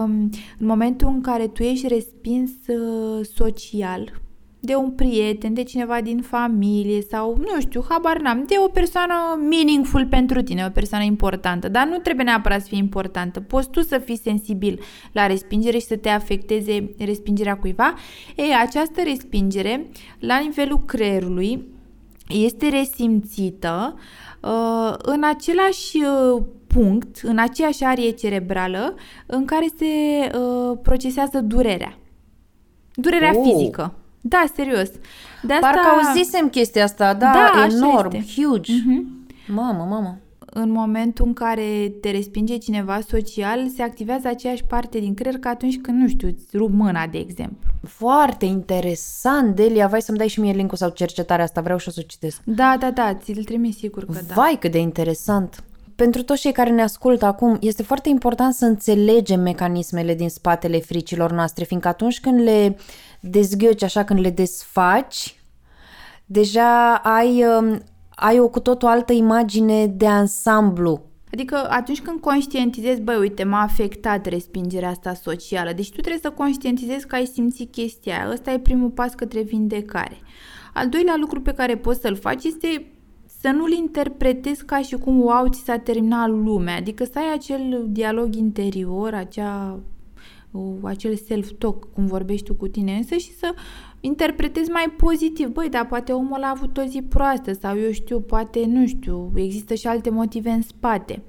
în momentul în care tu ești respins uh, social de un prieten, de cineva din familie sau, nu știu, habar n-am, de o persoană meaningful pentru tine, o persoană importantă, dar nu trebuie neapărat să fie importantă, poți tu să fii sensibil la respingere și să te afecteze respingerea cuiva. Ei, această respingere, la nivelul creierului, este resimțită uh, în același uh, punct, în aceeași arie cerebrală în care se uh, procesează durerea. Durerea oh. fizică. Da, serios. De asta... Parcă auzisem chestia asta, da, da enorm, huge. Uh-huh. Mamă, mamă. În momentul în care te respinge cineva social, se activează aceeași parte din creier ca atunci când, nu știu, îți rup mâna, de exemplu. Foarte interesant, Delia. Vai să-mi dai și mie link-ul sau cercetarea asta, vreau și o să o citesc. Da, da, da, ți-l trimis sigur că da. Vai, cât de interesant. Pentru toți cei care ne ascultă acum, este foarte important să înțelegem mecanismele din spatele fricilor noastre, fiindcă atunci când le dezghioci, așa, când le desfaci, deja ai, ai o cu totul altă imagine de ansamblu. Adică atunci când conștientizezi, băi, uite, m-a afectat respingerea asta socială, deci tu trebuie să conștientizezi că ai simțit chestia aia. Ăsta e primul pas către vindecare. Al doilea lucru pe care poți să-l faci este să nu-l interpretezi ca și cum, wow, ți s-a terminat lumea, adică să ai acel dialog interior, acea, acel self-talk, cum vorbești tu cu tine însă, și să interpretezi mai pozitiv. Băi, dar poate omul a avut o zi proastă sau eu știu, poate, nu știu, există și alte motive în spate.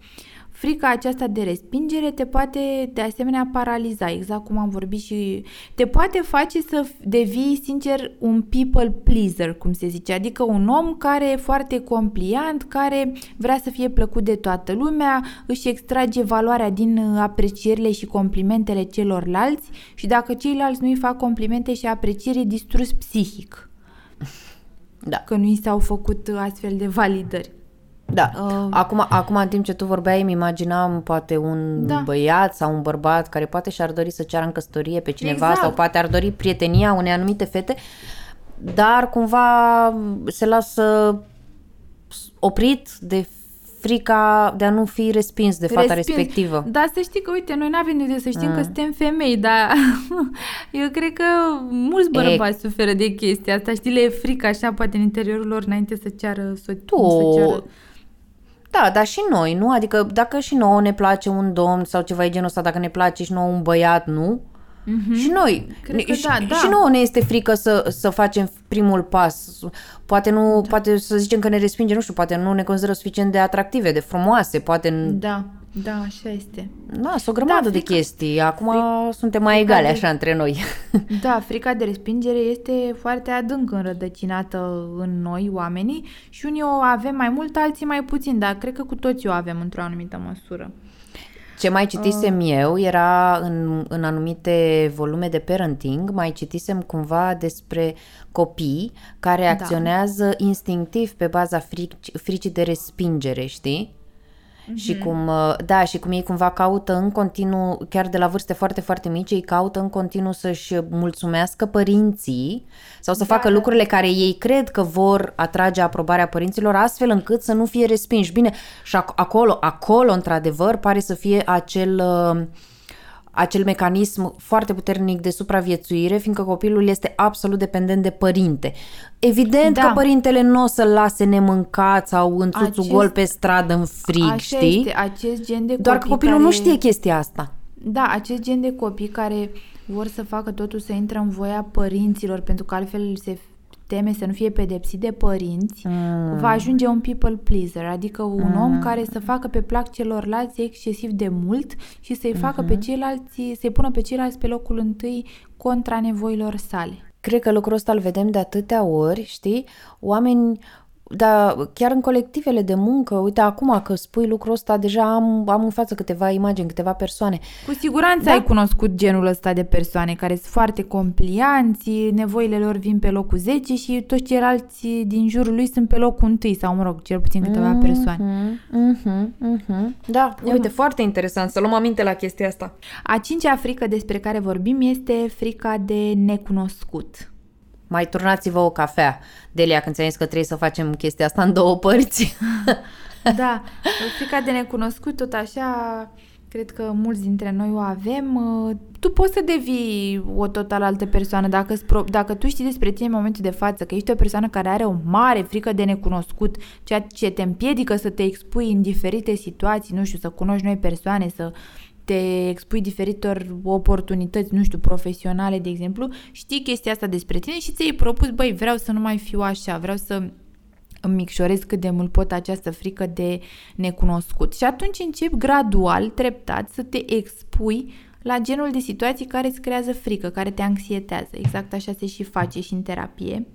Frica aceasta de respingere te poate, de asemenea, paraliza, exact cum am vorbit și te poate face să devii, sincer, un people pleaser, cum se zice, adică un om care e foarte compliant, care vrea să fie plăcut de toată lumea, își extrage valoarea din aprecierile și complimentele celorlalți și dacă ceilalți nu-i fac complimente și apreciere, distrus psihic. Da. Că nu i s-au făcut astfel de validări. Da. Uh, acum, acum, în timp ce tu vorbeai, îmi imaginam poate un da. băiat sau un bărbat care poate și-ar dori să ceară în căsătorie pe cineva, exact. Sau poate ar dori prietenia unei anumite fete, dar cumva se lasă oprit de frica de a nu fi respins de fata respins. respectivă. Dar să știi că, uite, noi n-avem de să știm mm. că suntem femei, dar eu cred că mulți bărbați suferă de chestia asta, știi, le e frică așa, poate în interiorul lor, înainte să ceară să, să ceară. Da, dar și noi, nu? Adică dacă și nouă ne place un domn sau ceva e genul ăsta, dacă ne place și nouă un băiat, nu? Mm-hmm. Și noi, ne, da, și, da. și nouă ne este frică să, să facem primul pas. Poate nu, da. poate să zicem că ne respinge, nu știu, poate nu ne consideră suficient de atractive, de frumoase, poate... N- da, da, așa este. Da, sunt o grămadă da, de chestii. Acum fric... suntem mai frica egale de... așa între noi. Da, frica de respingere este foarte adânc înrădăcinată în noi, oamenii, și unii o avem mai mult, alții mai puțin, dar cred că cu toții o avem într-o anumită măsură. Ce mai citisem uh. eu era în, în anumite volume de parenting, mai citisem cumva despre copii care acționează da. instinctiv pe baza frici, fricii de respingere, știi? Uh-huh. Și cum, da, și cum ei cumva caută în continuu, chiar de la vârste foarte, foarte mici, ei caută în continuu să-și mulțumească părinții sau să da. facă lucrurile care ei cred că vor atrage aprobarea părinților, astfel încât să nu fie respinși. Bine, și acolo, acolo, într-adevăr, pare să fie acel, acel mecanism foarte puternic de supraviețuire, fiindcă copilul este absolut dependent de părinte. Evident da. că părintele nu o să-l lase nemâncat sau în țuțugol acest, pe stradă în frig, știi? Este, acest gen de Doar că copilul care, nu știe chestia asta. Da, acest gen de copii care vor să facă totul să intre în voia părinților, pentru că altfel se teme să nu fie pedepsit de părinți, mm. va ajunge un people pleaser, adică un mm. om care să facă pe plac celorlalți excesiv de mult și să-i mm-hmm. facă pe ceilalți, să-i pună pe ceilalți pe locul întâi contra nevoilor sale. Cred că lucrul ăsta îl vedem de atâtea ori, știi? Oameni, dar chiar în colectivele de muncă, uite, acum că spui lucrul ăsta, deja am, am în față câteva imagini, câteva persoane. Cu siguranță da. ai cunoscut genul ăsta de persoane care sunt foarte complianți, nevoile lor vin pe locul zece și toți ceilalți din jurul lui sunt pe locul unu, sau mă rog, cel puțin câteva mm-hmm. persoane. Mm-hmm. Mm-hmm. Da, uite, mm-hmm. foarte interesant, să luăm aminte la chestia asta. A cincea frică despre care vorbim este frica de necunoscut. Mai turnați-vă o cafea. Delia, când ți-am zis că trebuie să facem chestia asta în două părți. Da, frica de necunoscut, tot așa, cred că mulți dintre noi o avem. Tu poți să devii o total altă persoană. Dacă, dacă tu știi despre tine în momentul de față că ești o persoană care are o mare frică de necunoscut, ceea ce te împiedică să te expui în diferite situații, nu știu, să cunoști noi persoane, să... te expui diferitor oportunități, nu știu, profesionale, de exemplu, știi chestia asta despre tine și ți-ai propus, băi, vreau să nu mai fiu așa, vreau să îmi micșorez cât de mult pot această frică de necunoscut. Și atunci începi gradual, treptat, să te expui la genul de situații care îți creează frică, care te anxietează. Exact așa se și face și în terapie.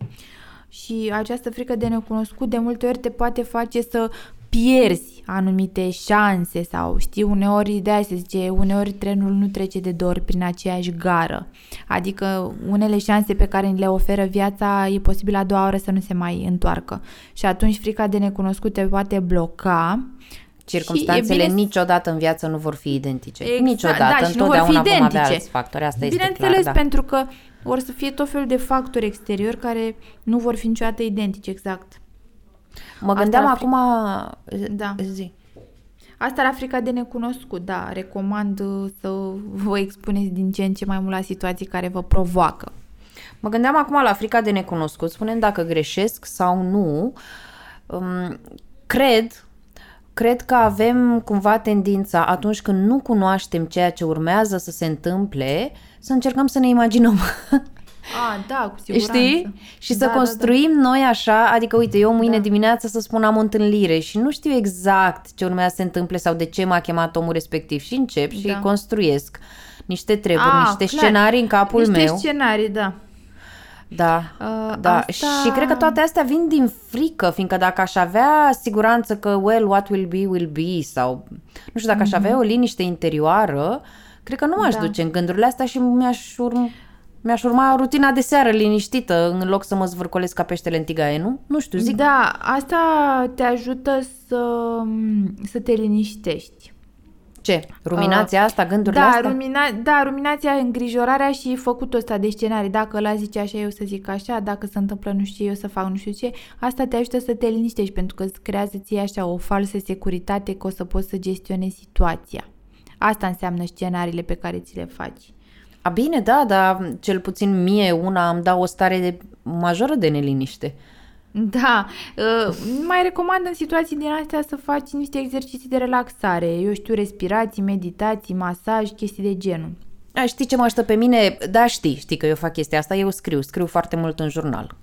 Și această frică de necunoscut de multe ori te poate face să pierzi anumite șanse sau, știi, uneori, de-aia se zice, uneori trenul nu trece de două ori prin aceeași gară. Adică unele șanse pe care le oferă viața e posibil a doua oră să nu se mai întoarcă. Și atunci frica de necunoscut te poate bloca. Circumstanțele bine... niciodată în viață nu vor fi identice. Exact, niciodată, da, întotdeauna vom avea alți factori. Asta este clar, da. Bineînțeles, pentru că vor să fie tot felul de factori exteriori care nu vor fi niciodată identici, exact. Mă asta gândeam acum... Da. Zi. Asta era frica de necunoscut, da. Recomand să vă expuneți din ce în ce mai mult la situații care vă provoacă. Mă gândeam acum la frica de necunoscut. Spunem dacă greșesc sau nu. Cred, cred că avem cumva tendința atunci când nu cunoaștem ceea ce urmează să se întâmple, să încercăm să ne imaginăm... Ah, da, cu siguranță. Știi? Și da, să construim da, da. noi așa, adică uite, eu mâine da. dimineață să spun am o întâlnire și nu știu exact ce urmează să se întâmple sau de ce m-a chemat omul respectiv și încep și da. construiesc niște treburi, ah, niște clar. scenarii în capul niște meu. Niște scenarii, da. Da, uh, da. Asta... Și cred că toate astea vin din frică, fiindcă dacă aș avea siguranță că, well, what will be, will be sau, nu știu, dacă aș avea o liniște interioară, cred că nu m-aș da. duce în gândurile astea și mi-aș urmă Mi-aș urma rutina de seară liniștită, în loc să mă zvârcolesc ca peștele în tigaie, nu? Nu știu, zic. Da, asta te ajută să, să te liniștești. Ce? Ruminația uh, asta, gândurile da, astea? Rumina- da, ruminația, îngrijorarea și făcutul ăsta de scenarii. Dacă ăla zice așa, eu să zic așa, dacă se întâmplă nu știu ce, eu să fac nu știu ce. Asta te ajută să te liniștești, pentru că îți creează ție așa o falsă securitate că o să poți să gestionezi situația. Asta înseamnă scenariile pe care ți le faci. A, bine, da, dar cel puțin mie una îmi dă o stare de majoră de neliniște. Da, uh, mai recomand în situații din astea să faci niște exerciții de relaxare, eu știu, respirații, meditații, masaj, chestii de genul. A, știi ce mă aștept pe mine? Da, știi, știi că eu fac chestia asta, eu scriu, scriu foarte mult în jurnal.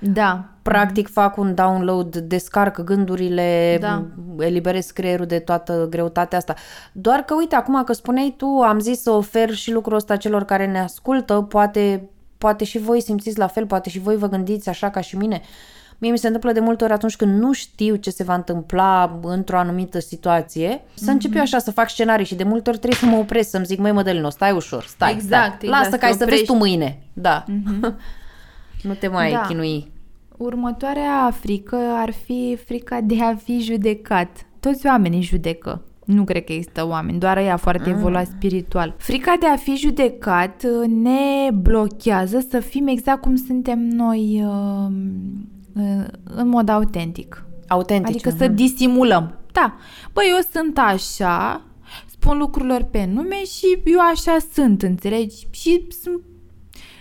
Da. Practic fac un download, descarc gândurile, da. Eliberez creierul de toată greutatea asta. Doar că uite, acum că spuneai tu, am zis să ofer și lucrul ăsta celor care ne ascultă, poate, poate și voi simțiți la fel, poate și voi vă gândiți așa ca și mine. Mie mi se întâmplă de multe ori atunci când nu știu ce se va întâmpla într-o anumită situație, mm-hmm. să încep eu așa să fac scenarii și de multe ori trebuie să mă opresc, să-mi zic, măi Mădălina, stai ușor, stai, exact, stai. Lasă exact, că ai să vezi tu mâine. Da. Mm-hmm. Nu te mai da. chinui. Următoarea frică ar fi frica de a fi judecat. Toți oamenii judecă. Nu cred că există oameni, doar ea foarte mm. evoluat spiritual. Frica de a fi judecat ne blochează să fim exact cum suntem noi în mod autentic. Autentic. Adică mm-hmm. să disimulăm. Da. Băi, eu sunt așa, spun lucrurilor pe nume și eu așa sunt, înțelegi? Și sunt...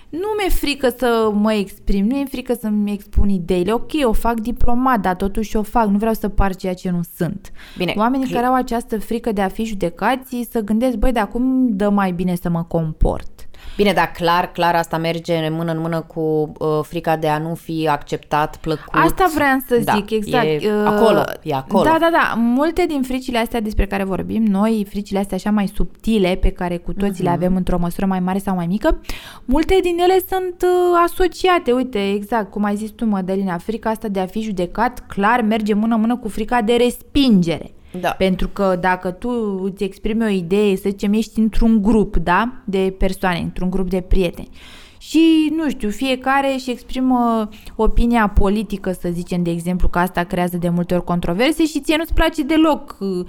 Nu mi-e frică să mă exprim, nu mi-e frică să-mi expun ideile. Ok, o fac diplomat, dar totuși o fac. Nu vreau să par ceea ce nu sunt. Bine, oamenii care au această frică de a fi judecați să gândesc, băi, de acum dă mai bine să mă comport. Bine, dar clar, clar asta merge mână în mână cu uh, frica de a nu fi acceptat, plăcut. Asta vreau să zic, da, exact. E uh, acolo, e acolo. Da, da, da. Multe din fricile astea despre care vorbim noi, fricile astea așa mai subtile, pe care cu toții uh-huh. le avem într-o măsură mai mare sau mai mică, multe din ele sunt uh, asociate. Uite, exact, cum ai zis tu, Mădălina, frica asta de a fi judecat, clar, merge mână în mână cu frica de respingere. Da. Pentru că dacă tu îți exprimi o idee, să zicem, ești într-un grup, da? De persoane, într-un grup de prieteni și, nu știu, fiecare își exprimă opinia politică, să zicem, de exemplu, că asta creează de multe ori controverse și ție nu-ți place deloc uh,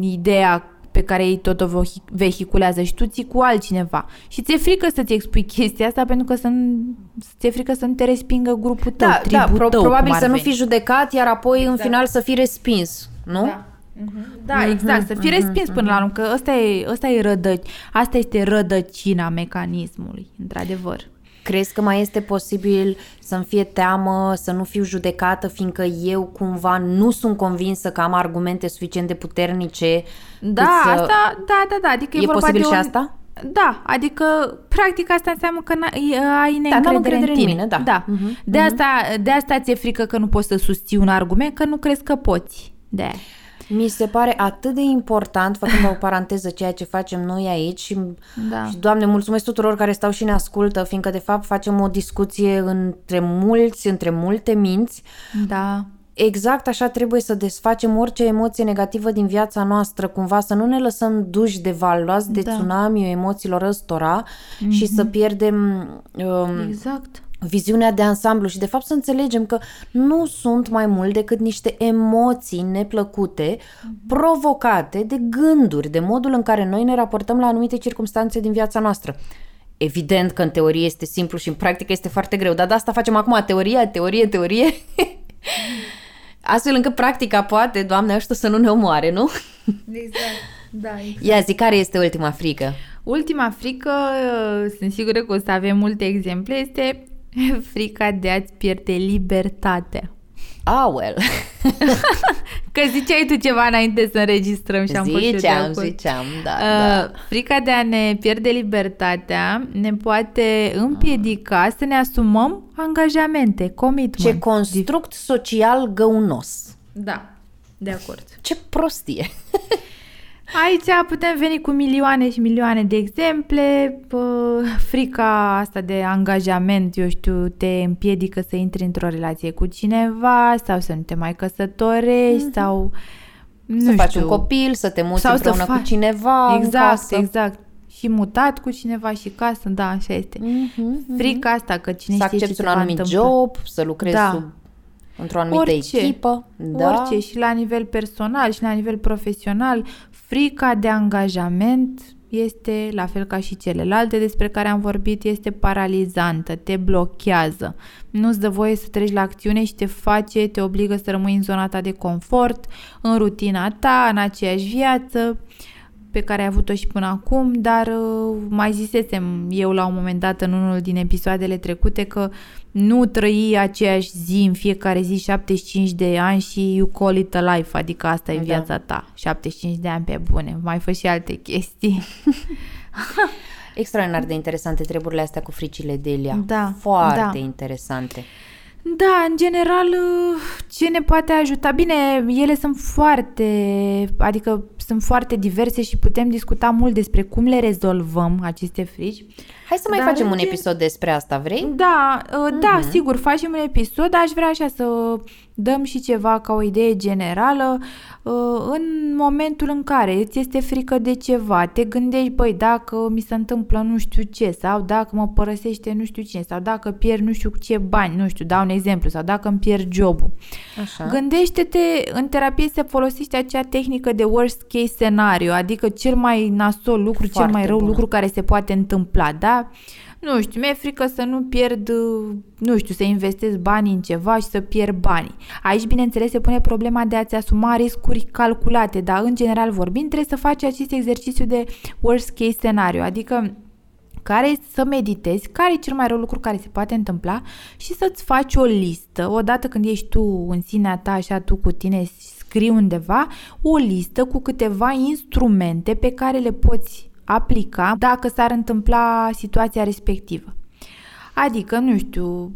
ideea pe care ei tot o vehiculează și tu ții cu altcineva. Și ți-e frică să-ți expui chestia asta pentru că să nu, ți-e frică să nu te respingă grupul tău, da, tribul da, pro- tău. Probabil să nu fii judecat, iar apoi exact. În final să fii respins, nu? Da. Da, exact, să fii respins până la urmă, că ăsta e, ăsta e rădă, asta este rădăcina mecanismului, într-adevăr. Crezi că mai este posibil să-mi fie teamă, să nu fiu judecată, fiindcă eu cumva nu sunt convinsă că am argumente suficient de puternice? Da, să... asta, da, da, da, adică e, e vorba posibil de un... și asta? Da, adică practic asta înseamnă că ai neîncredere da, în tine. Mine, da. Da. Uh-huh. De, asta, de asta ți-e frică că nu poți să susții un argument, că nu crezi că poți. De mi se pare atât de important, făcând o paranteză, ceea ce facem noi aici și, da. și, Doamne, mulțumesc tuturor care stau și ne ascultă, fiindcă, de fapt, facem o discuție între mulți, între multe minți. Da. Exact așa trebuie să desfacem orice emoție negativă din viața noastră, cumva să nu ne lăsăm duși de val, luați de da. tsunami-ul emoțiilor ăstora mm-hmm. și să pierdem... Um, exact. Viziunea de ansamblu și de fapt să înțelegem că nu sunt mai mult decât niște emoții neplăcute provocate de gânduri, de modul în care noi ne raportăm la anumite circumstanțe din viața noastră. Evident că în teorie este simplu și în practică este foarte greu, dar de asta facem acum teoria, teorie, teorie, astfel încât practica poate, Doamne ajută, să nu ne omoare, nu? Exact, da. Exact. Ia zi, care este ultima frică? Ultima frică, sunt sigură că o să avem multe exemple, este... frica de a-ți pierde libertatea. Ah, well. Că ziceai tu ceva înainte să înregistrăm și am ziceam, fost eu de ziceam, da, uh, da. Frica de a ne pierde libertatea ne poate împiedica mm. să ne asumăm angajamente, commitment. Ce construct social găunos. Da, de acord. Ce prostie. Aici putem veni cu milioane și milioane de exemple, frica asta de angajament, eu știu, te împiedică să intri într-o relație cu cineva sau să nu te mai căsătorești mm-hmm. sau nu să știu, faci un copil, să te muți împreună faci... cu cineva. Exact, exact. și mutat cu cineva și casă, da, așa este. Mm-hmm, frica asta că cine să știe ce se va întâmpla. Să accepti un anumit job, să lucrezi da. sub, într-o anumită orice, echipă. Da. Orice, și la nivel personal, și la nivel profesional, frica de angajament este, la fel ca și celelalte despre care am vorbit, este paralizantă, te blochează. Nu-ți dă voie să treci la acțiune și te face, te obligă să rămâi în zona ta de confort, în rutina ta, în aceeași viață pe care ai avut-o și până acum, dar mai zisesem eu la un moment dat în unul din episoadele trecute că nu trăi aceeași zi în fiecare zi șaptezeci și cinci de ani și you call it a life, adică asta e da. viața ta, șaptezeci și cinci de ani pe bune, mai fă și alte chestii. Extraordinar de interesante treburile astea cu fricile Delia, da, foarte da. interesante. Da, în general, ce ne poate ajuta? Bine, ele sunt foarte, adică sunt foarte diverse și putem discuta mult despre cum le rezolvăm, aceste frici. Hai să mai Dar facem un gen... episod despre asta, vrei? Da, mm-hmm. da, sigur, facem un episod, aș vrea așa să dăm și ceva ca o idee generală. În momentul în care îți este frică de ceva, te gândești, băi, dacă mi se întâmplă nu știu ce, sau dacă mă părăsește nu știu cine, sau dacă pierd nu știu ce bani, nu știu, dau un exemplu, sau dacă îmi pierd jobul. Așa. Gândește-te, în terapie se folosește acea tehnică de worst case scenario, adică cel mai nasol lucru, Foarte cel mai rău bună. lucru care se poate întâmpla, da? Nu știu, mi-e frică să nu pierd, nu știu, să investez banii în ceva și să pierd banii. Aici, bineînțeles, se pune problema de a-ți asuma riscuri calculate, dar în general vorbind, trebuie să faci acest exercițiu de worst case scenario, adică care să meditezi, care e cel mai rău lucru care se poate întâmpla și să-ți faci o listă. Odată când ești tu în sinea ta, așa tu cu tine, scrii undeva o listă cu câteva instrumente pe care le poți aplica dacă s-ar întâmpla situația respectivă. Adică, nu știu,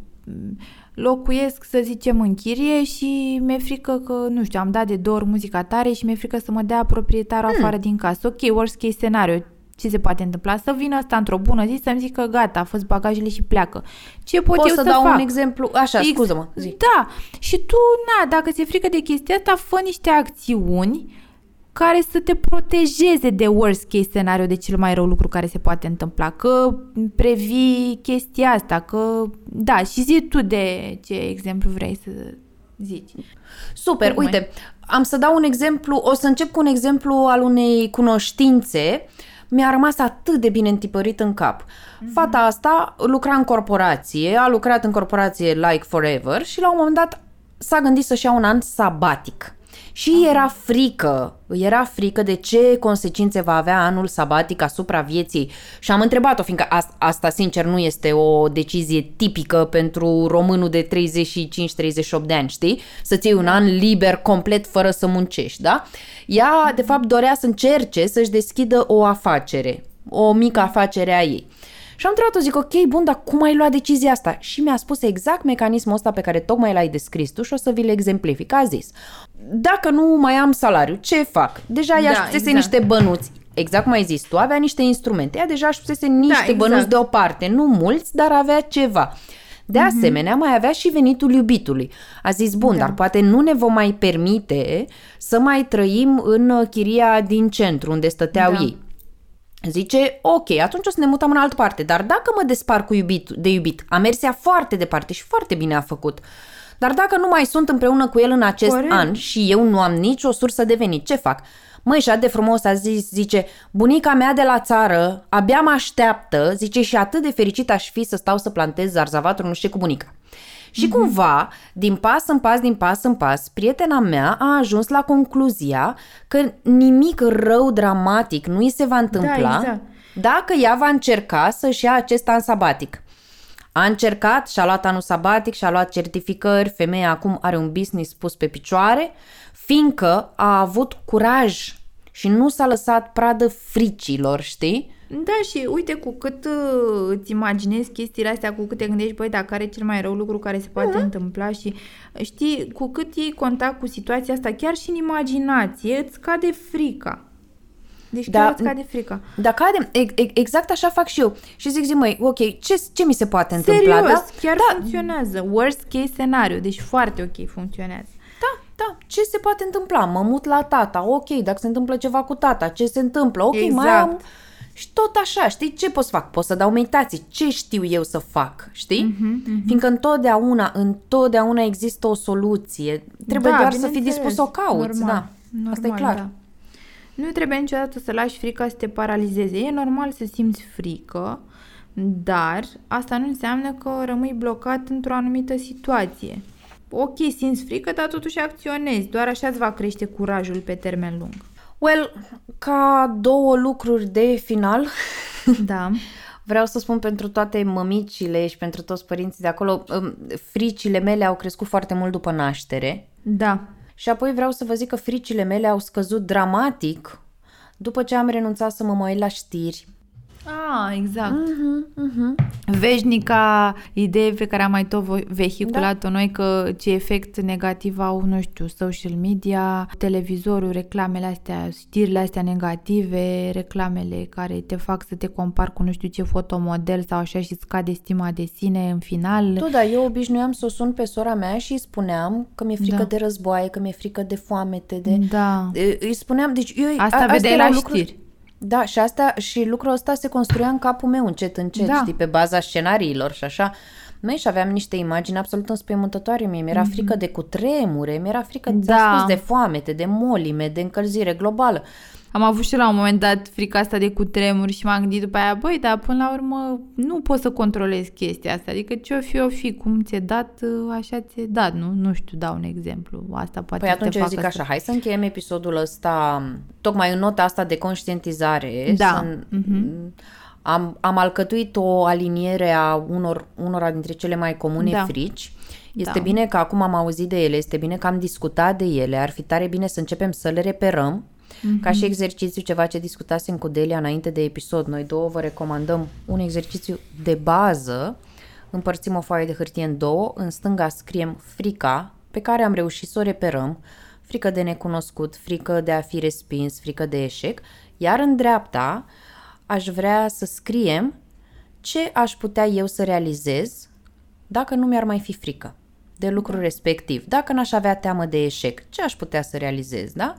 locuiesc, să zicem, în chirie și mi-e frică că, nu știu, am dat de două ori muzica tare și mi-e frică să mă dea proprietarul afară hmm. din casă. Ok, worst case scenario. Ce se poate întâmpla? Să vină ăsta într-o bună zi să-mi zică gata, a fost bagajele și pleacă. Ce pot Poți eu să, să dau fac? un exemplu? Așa, Ex- scuză-mă, zi. Da, și tu, na, dacă ți-e frică de chestia asta, fă niște acțiuni care să te protejeze de worst case scenario, de cel mai rău lucru care se poate întâmpla, că previi chestia asta, că... Da, și zi tu de ce exemplu vrei să zici. Super, Urmai. uite, am să dau un exemplu, o să încep cu un exemplu al unei cunoștințe. Mi-a rămas atât de bine întipărit în cap. Mm-hmm. Fata asta lucra în corporație, a lucrat în corporație like forever și la un moment dat s-a gândit să-și ia un an sabatic. Și ah. era frică, era frică de ce consecințe va avea anul sabatic asupra vieții. Și am întrebat-o, fiindcă asta, asta sincer nu este o decizie tipică pentru românul de treizeci și cinci treizeci și opt de ani, știi? Să-ți iei un an liber, complet, fără să muncești, da? Ea, de fapt, dorea să încerce să-și deschidă o afacere, o mică afacere a ei. Și am întrebat-o, zic, ok, bun, dar cum ai luat decizia asta? Și mi-a spus exact mecanismul ăsta pe care tocmai l-ai descris tu și o să vi-l exemplific. A zis, dacă nu mai am salariu, ce fac? Deja ea da, își pusese exact. niște bănuți. Exact cum ai zis tu, avea niște instrumente. Ea deja își pusese niște da, exact. bănuți deoparte. Nu mulți, dar avea ceva. De asemenea, mai avea și venitul iubitului. A zis, bun, da. dar poate nu ne vom mai permite să mai trăim în chiria din centru, unde stăteau da. ei. Zice, ok, atunci o să ne mutăm în altă parte, dar dacă mă despar cu iubit, de iubit, a mers ea foarte departe și foarte bine a făcut, dar dacă nu mai sunt împreună cu el în acest Corect. an și eu nu am nicio sursă de venit, ce fac? Măi, și atât de frumos a zis, zice, bunica mea de la țară abia mă așteaptă, zice, și atât de fericit aș fi să stau să plantez zarzavaturi, nu știu, cu bunica. Și mm-hmm. cumva, din pas în pas, din pas în pas, prietena mea a ajuns la concluzia că nimic rău dramatic nu i se va întâmpla da, exact. dacă ea va încerca să-și ia acest an sabatic. A încercat, și-a luat anul sabatic, și-a luat certificări, femeia acum are un business pus pe picioare, fiindcă a avut curaj și nu s-a lăsat pradă fricilor, știi? Da, și uite, cu cât uh, îți imaginezi chestiile astea, cu cât te gândești, băi, dacă are cel mai rău lucru care se poate uh-huh. întâmpla și știi, cu cât iei contact cu situația asta, chiar și în imaginație, îți cade frica. Deci da, chiar îți cade frica. Da, cade, exact așa fac și eu. Și zic, zi, măi, ok, ce, ce mi se poate întâmpla? Serios, da? chiar da. funcționează. Worst case scenario, deci foarte ok funcționează. Da, ce se poate întâmpla? Mă mut la tata, ok, dacă se întâmplă ceva cu tata, ce se întâmplă? Ok, exact. mai am... Și tot așa, știi, ce pot să fac? Pot să dau meditații, ce știu eu să fac, știi? Uh-huh, uh-huh. Fiindcă întotdeauna, întotdeauna există o soluție. Trebuie da, doar să fii dispus să o cauți. Normal, da. Normal, asta e clar. Da. Nu trebuie niciodată să lași frica să te paralizeze. E normal să simți frică, dar asta nu înseamnă că rămâi blocat într-o anumită situație. Ok, simți frică, dar totuși acționezi. Doar așa îți va crește curajul pe termen lung. Well, ca două lucruri de final, da. Vreau să spun pentru toate mămicile și pentru toți părinții de acolo, fricile mele au crescut foarte mult după naștere. Da. Și apoi vreau să vă zic că fricile mele au scăzut dramatic după ce am renunțat să mă mai uit la știri. Ah, exact. Uh-huh, uh-huh. Veșnica idee pe care am mai tot vehiculat-o da. Noi că ce efect negativ au, nu știu, social media, televizorul, reclamele astea, știrile astea negative, reclamele care te fac să te compari cu nu știu ce fotomodel sau așa și scade stima de sine în final. Tu, da, eu obișnuiam să o sun pe sora mea și îi spuneam că mi-e frică da. De războaie, că mi-e frică de foamete, de... Da. Îi spuneam, deci eu... Asta vedeai la lucruri... știri. Da, și asta și lucrul ăsta se construia în capul meu încet, încet, da. Știi, pe baza scenariilor și așa. Măi, și aveam niște imagini absolut înspăimântătoare mie. Mi-era mm-hmm. frică de cutremure, mi-era frică da. De foamete, de molime, de încălzire globală. Am avut și la un moment dat frica asta de cutremuri și m-am gândit după aia, băi, dar până la urmă nu poți să controlezi chestia asta. Adică ce-o fi, o fi, cum ți-e dat, așa ți-e dat, nu? Nu știu, dau un exemplu. Asta poate păi atunci eu zic așa, să... hai să încheiem episodul ăsta, tocmai în nota asta de conștientizare. Da. Mm-hmm. Am, am alcătuit o aliniere a unor, unora dintre cele mai comune da. Frici. Este da. Bine că acum am auzit de ele, este bine că am discutat de ele, ar fi tare bine să începem să le reperăm. Mm-hmm. Ca și exercițiu, ceva ce discutasem cu Delia înainte de episod, noi două vă recomandăm un exercițiu de bază. Împărțim o foaie de hârtie în două, în stânga scriem frica pe care am reușit să o reperăm, frică de necunoscut, frică de a fi respins, frică de eșec, iar în dreapta aș vrea să scriem ce aș putea eu să realizez dacă nu mi-ar mai fi frică de lucrul respectiv, dacă n-aș avea teamă de eșec, ce aș putea să realizez, da?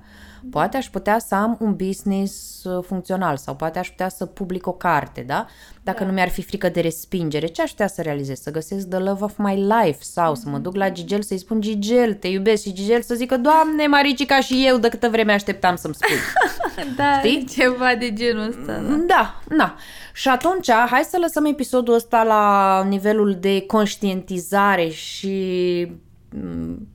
Poate aș putea să am un business funcțional sau poate aș putea să public o carte, da? Dacă da. Nu mi-ar fi frică de respingere, ce aș putea să realizez? Să găsesc the love of my life sau să mă duc la Gigel să-i spun Gigel, te iubesc și Gigel să zică Doamne, Maricica și eu, de câtă vreme așteptam să-mi spui. Da, știi? Ceva de genul ăsta. Da, da. da. Și atunci, hai să lăsăm episodul ăsta la nivelul de conștientizare și...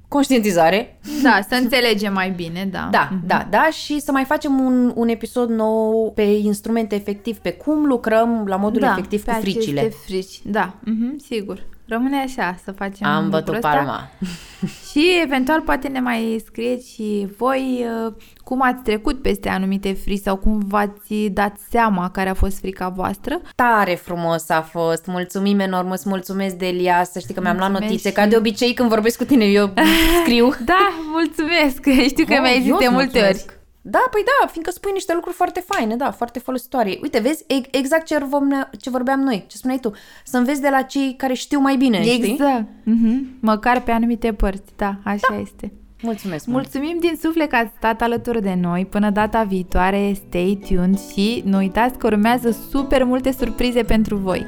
conștientizare. Da, să înțelegem mai bine, da. Da, mm-hmm. da, da și să mai facem un, un episod nou pe instrumente efectiv, pe cum lucrăm la modul da, efectiv cu fricile. Da, pe aceste frici, da, mm-hmm, sigur. Rămâne așa, să facem Am lucrul ăsta. Am bătut palma. Și eventual poate ne mai scrieți și voi cum ați trecut peste anumite frici sau cum v-ați dat seama care a fost frica voastră. Tare frumos a fost, mulțumim enorm, îți mulțumesc Delia, să știi că mi-am mulțumesc luat notițe, și... ca de obicei când vorbesc cu tine eu scriu. Da, mulțumesc, știu că oh, mi-ai zis de multe mulțumesc. Ori. Da, păi da, fiindcă spui niște lucruri foarte faine, da, foarte folositoare. Uite, vezi, exact ce, vom, ce vorbeam noi, ce spuneai tu, să înveți de la cei care știu mai bine, exact. Știi? Exact, mm-hmm. măcar pe anumite părți, da, așa da. Este. Mulțumesc mult. Mulțumim din suflet că ați stat alături de noi. Până data viitoare, stay tuned și nu uitați că urmează super multe surprize pentru voi.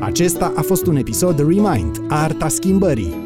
Acesta a fost un episod Remind, Arta Schimbării.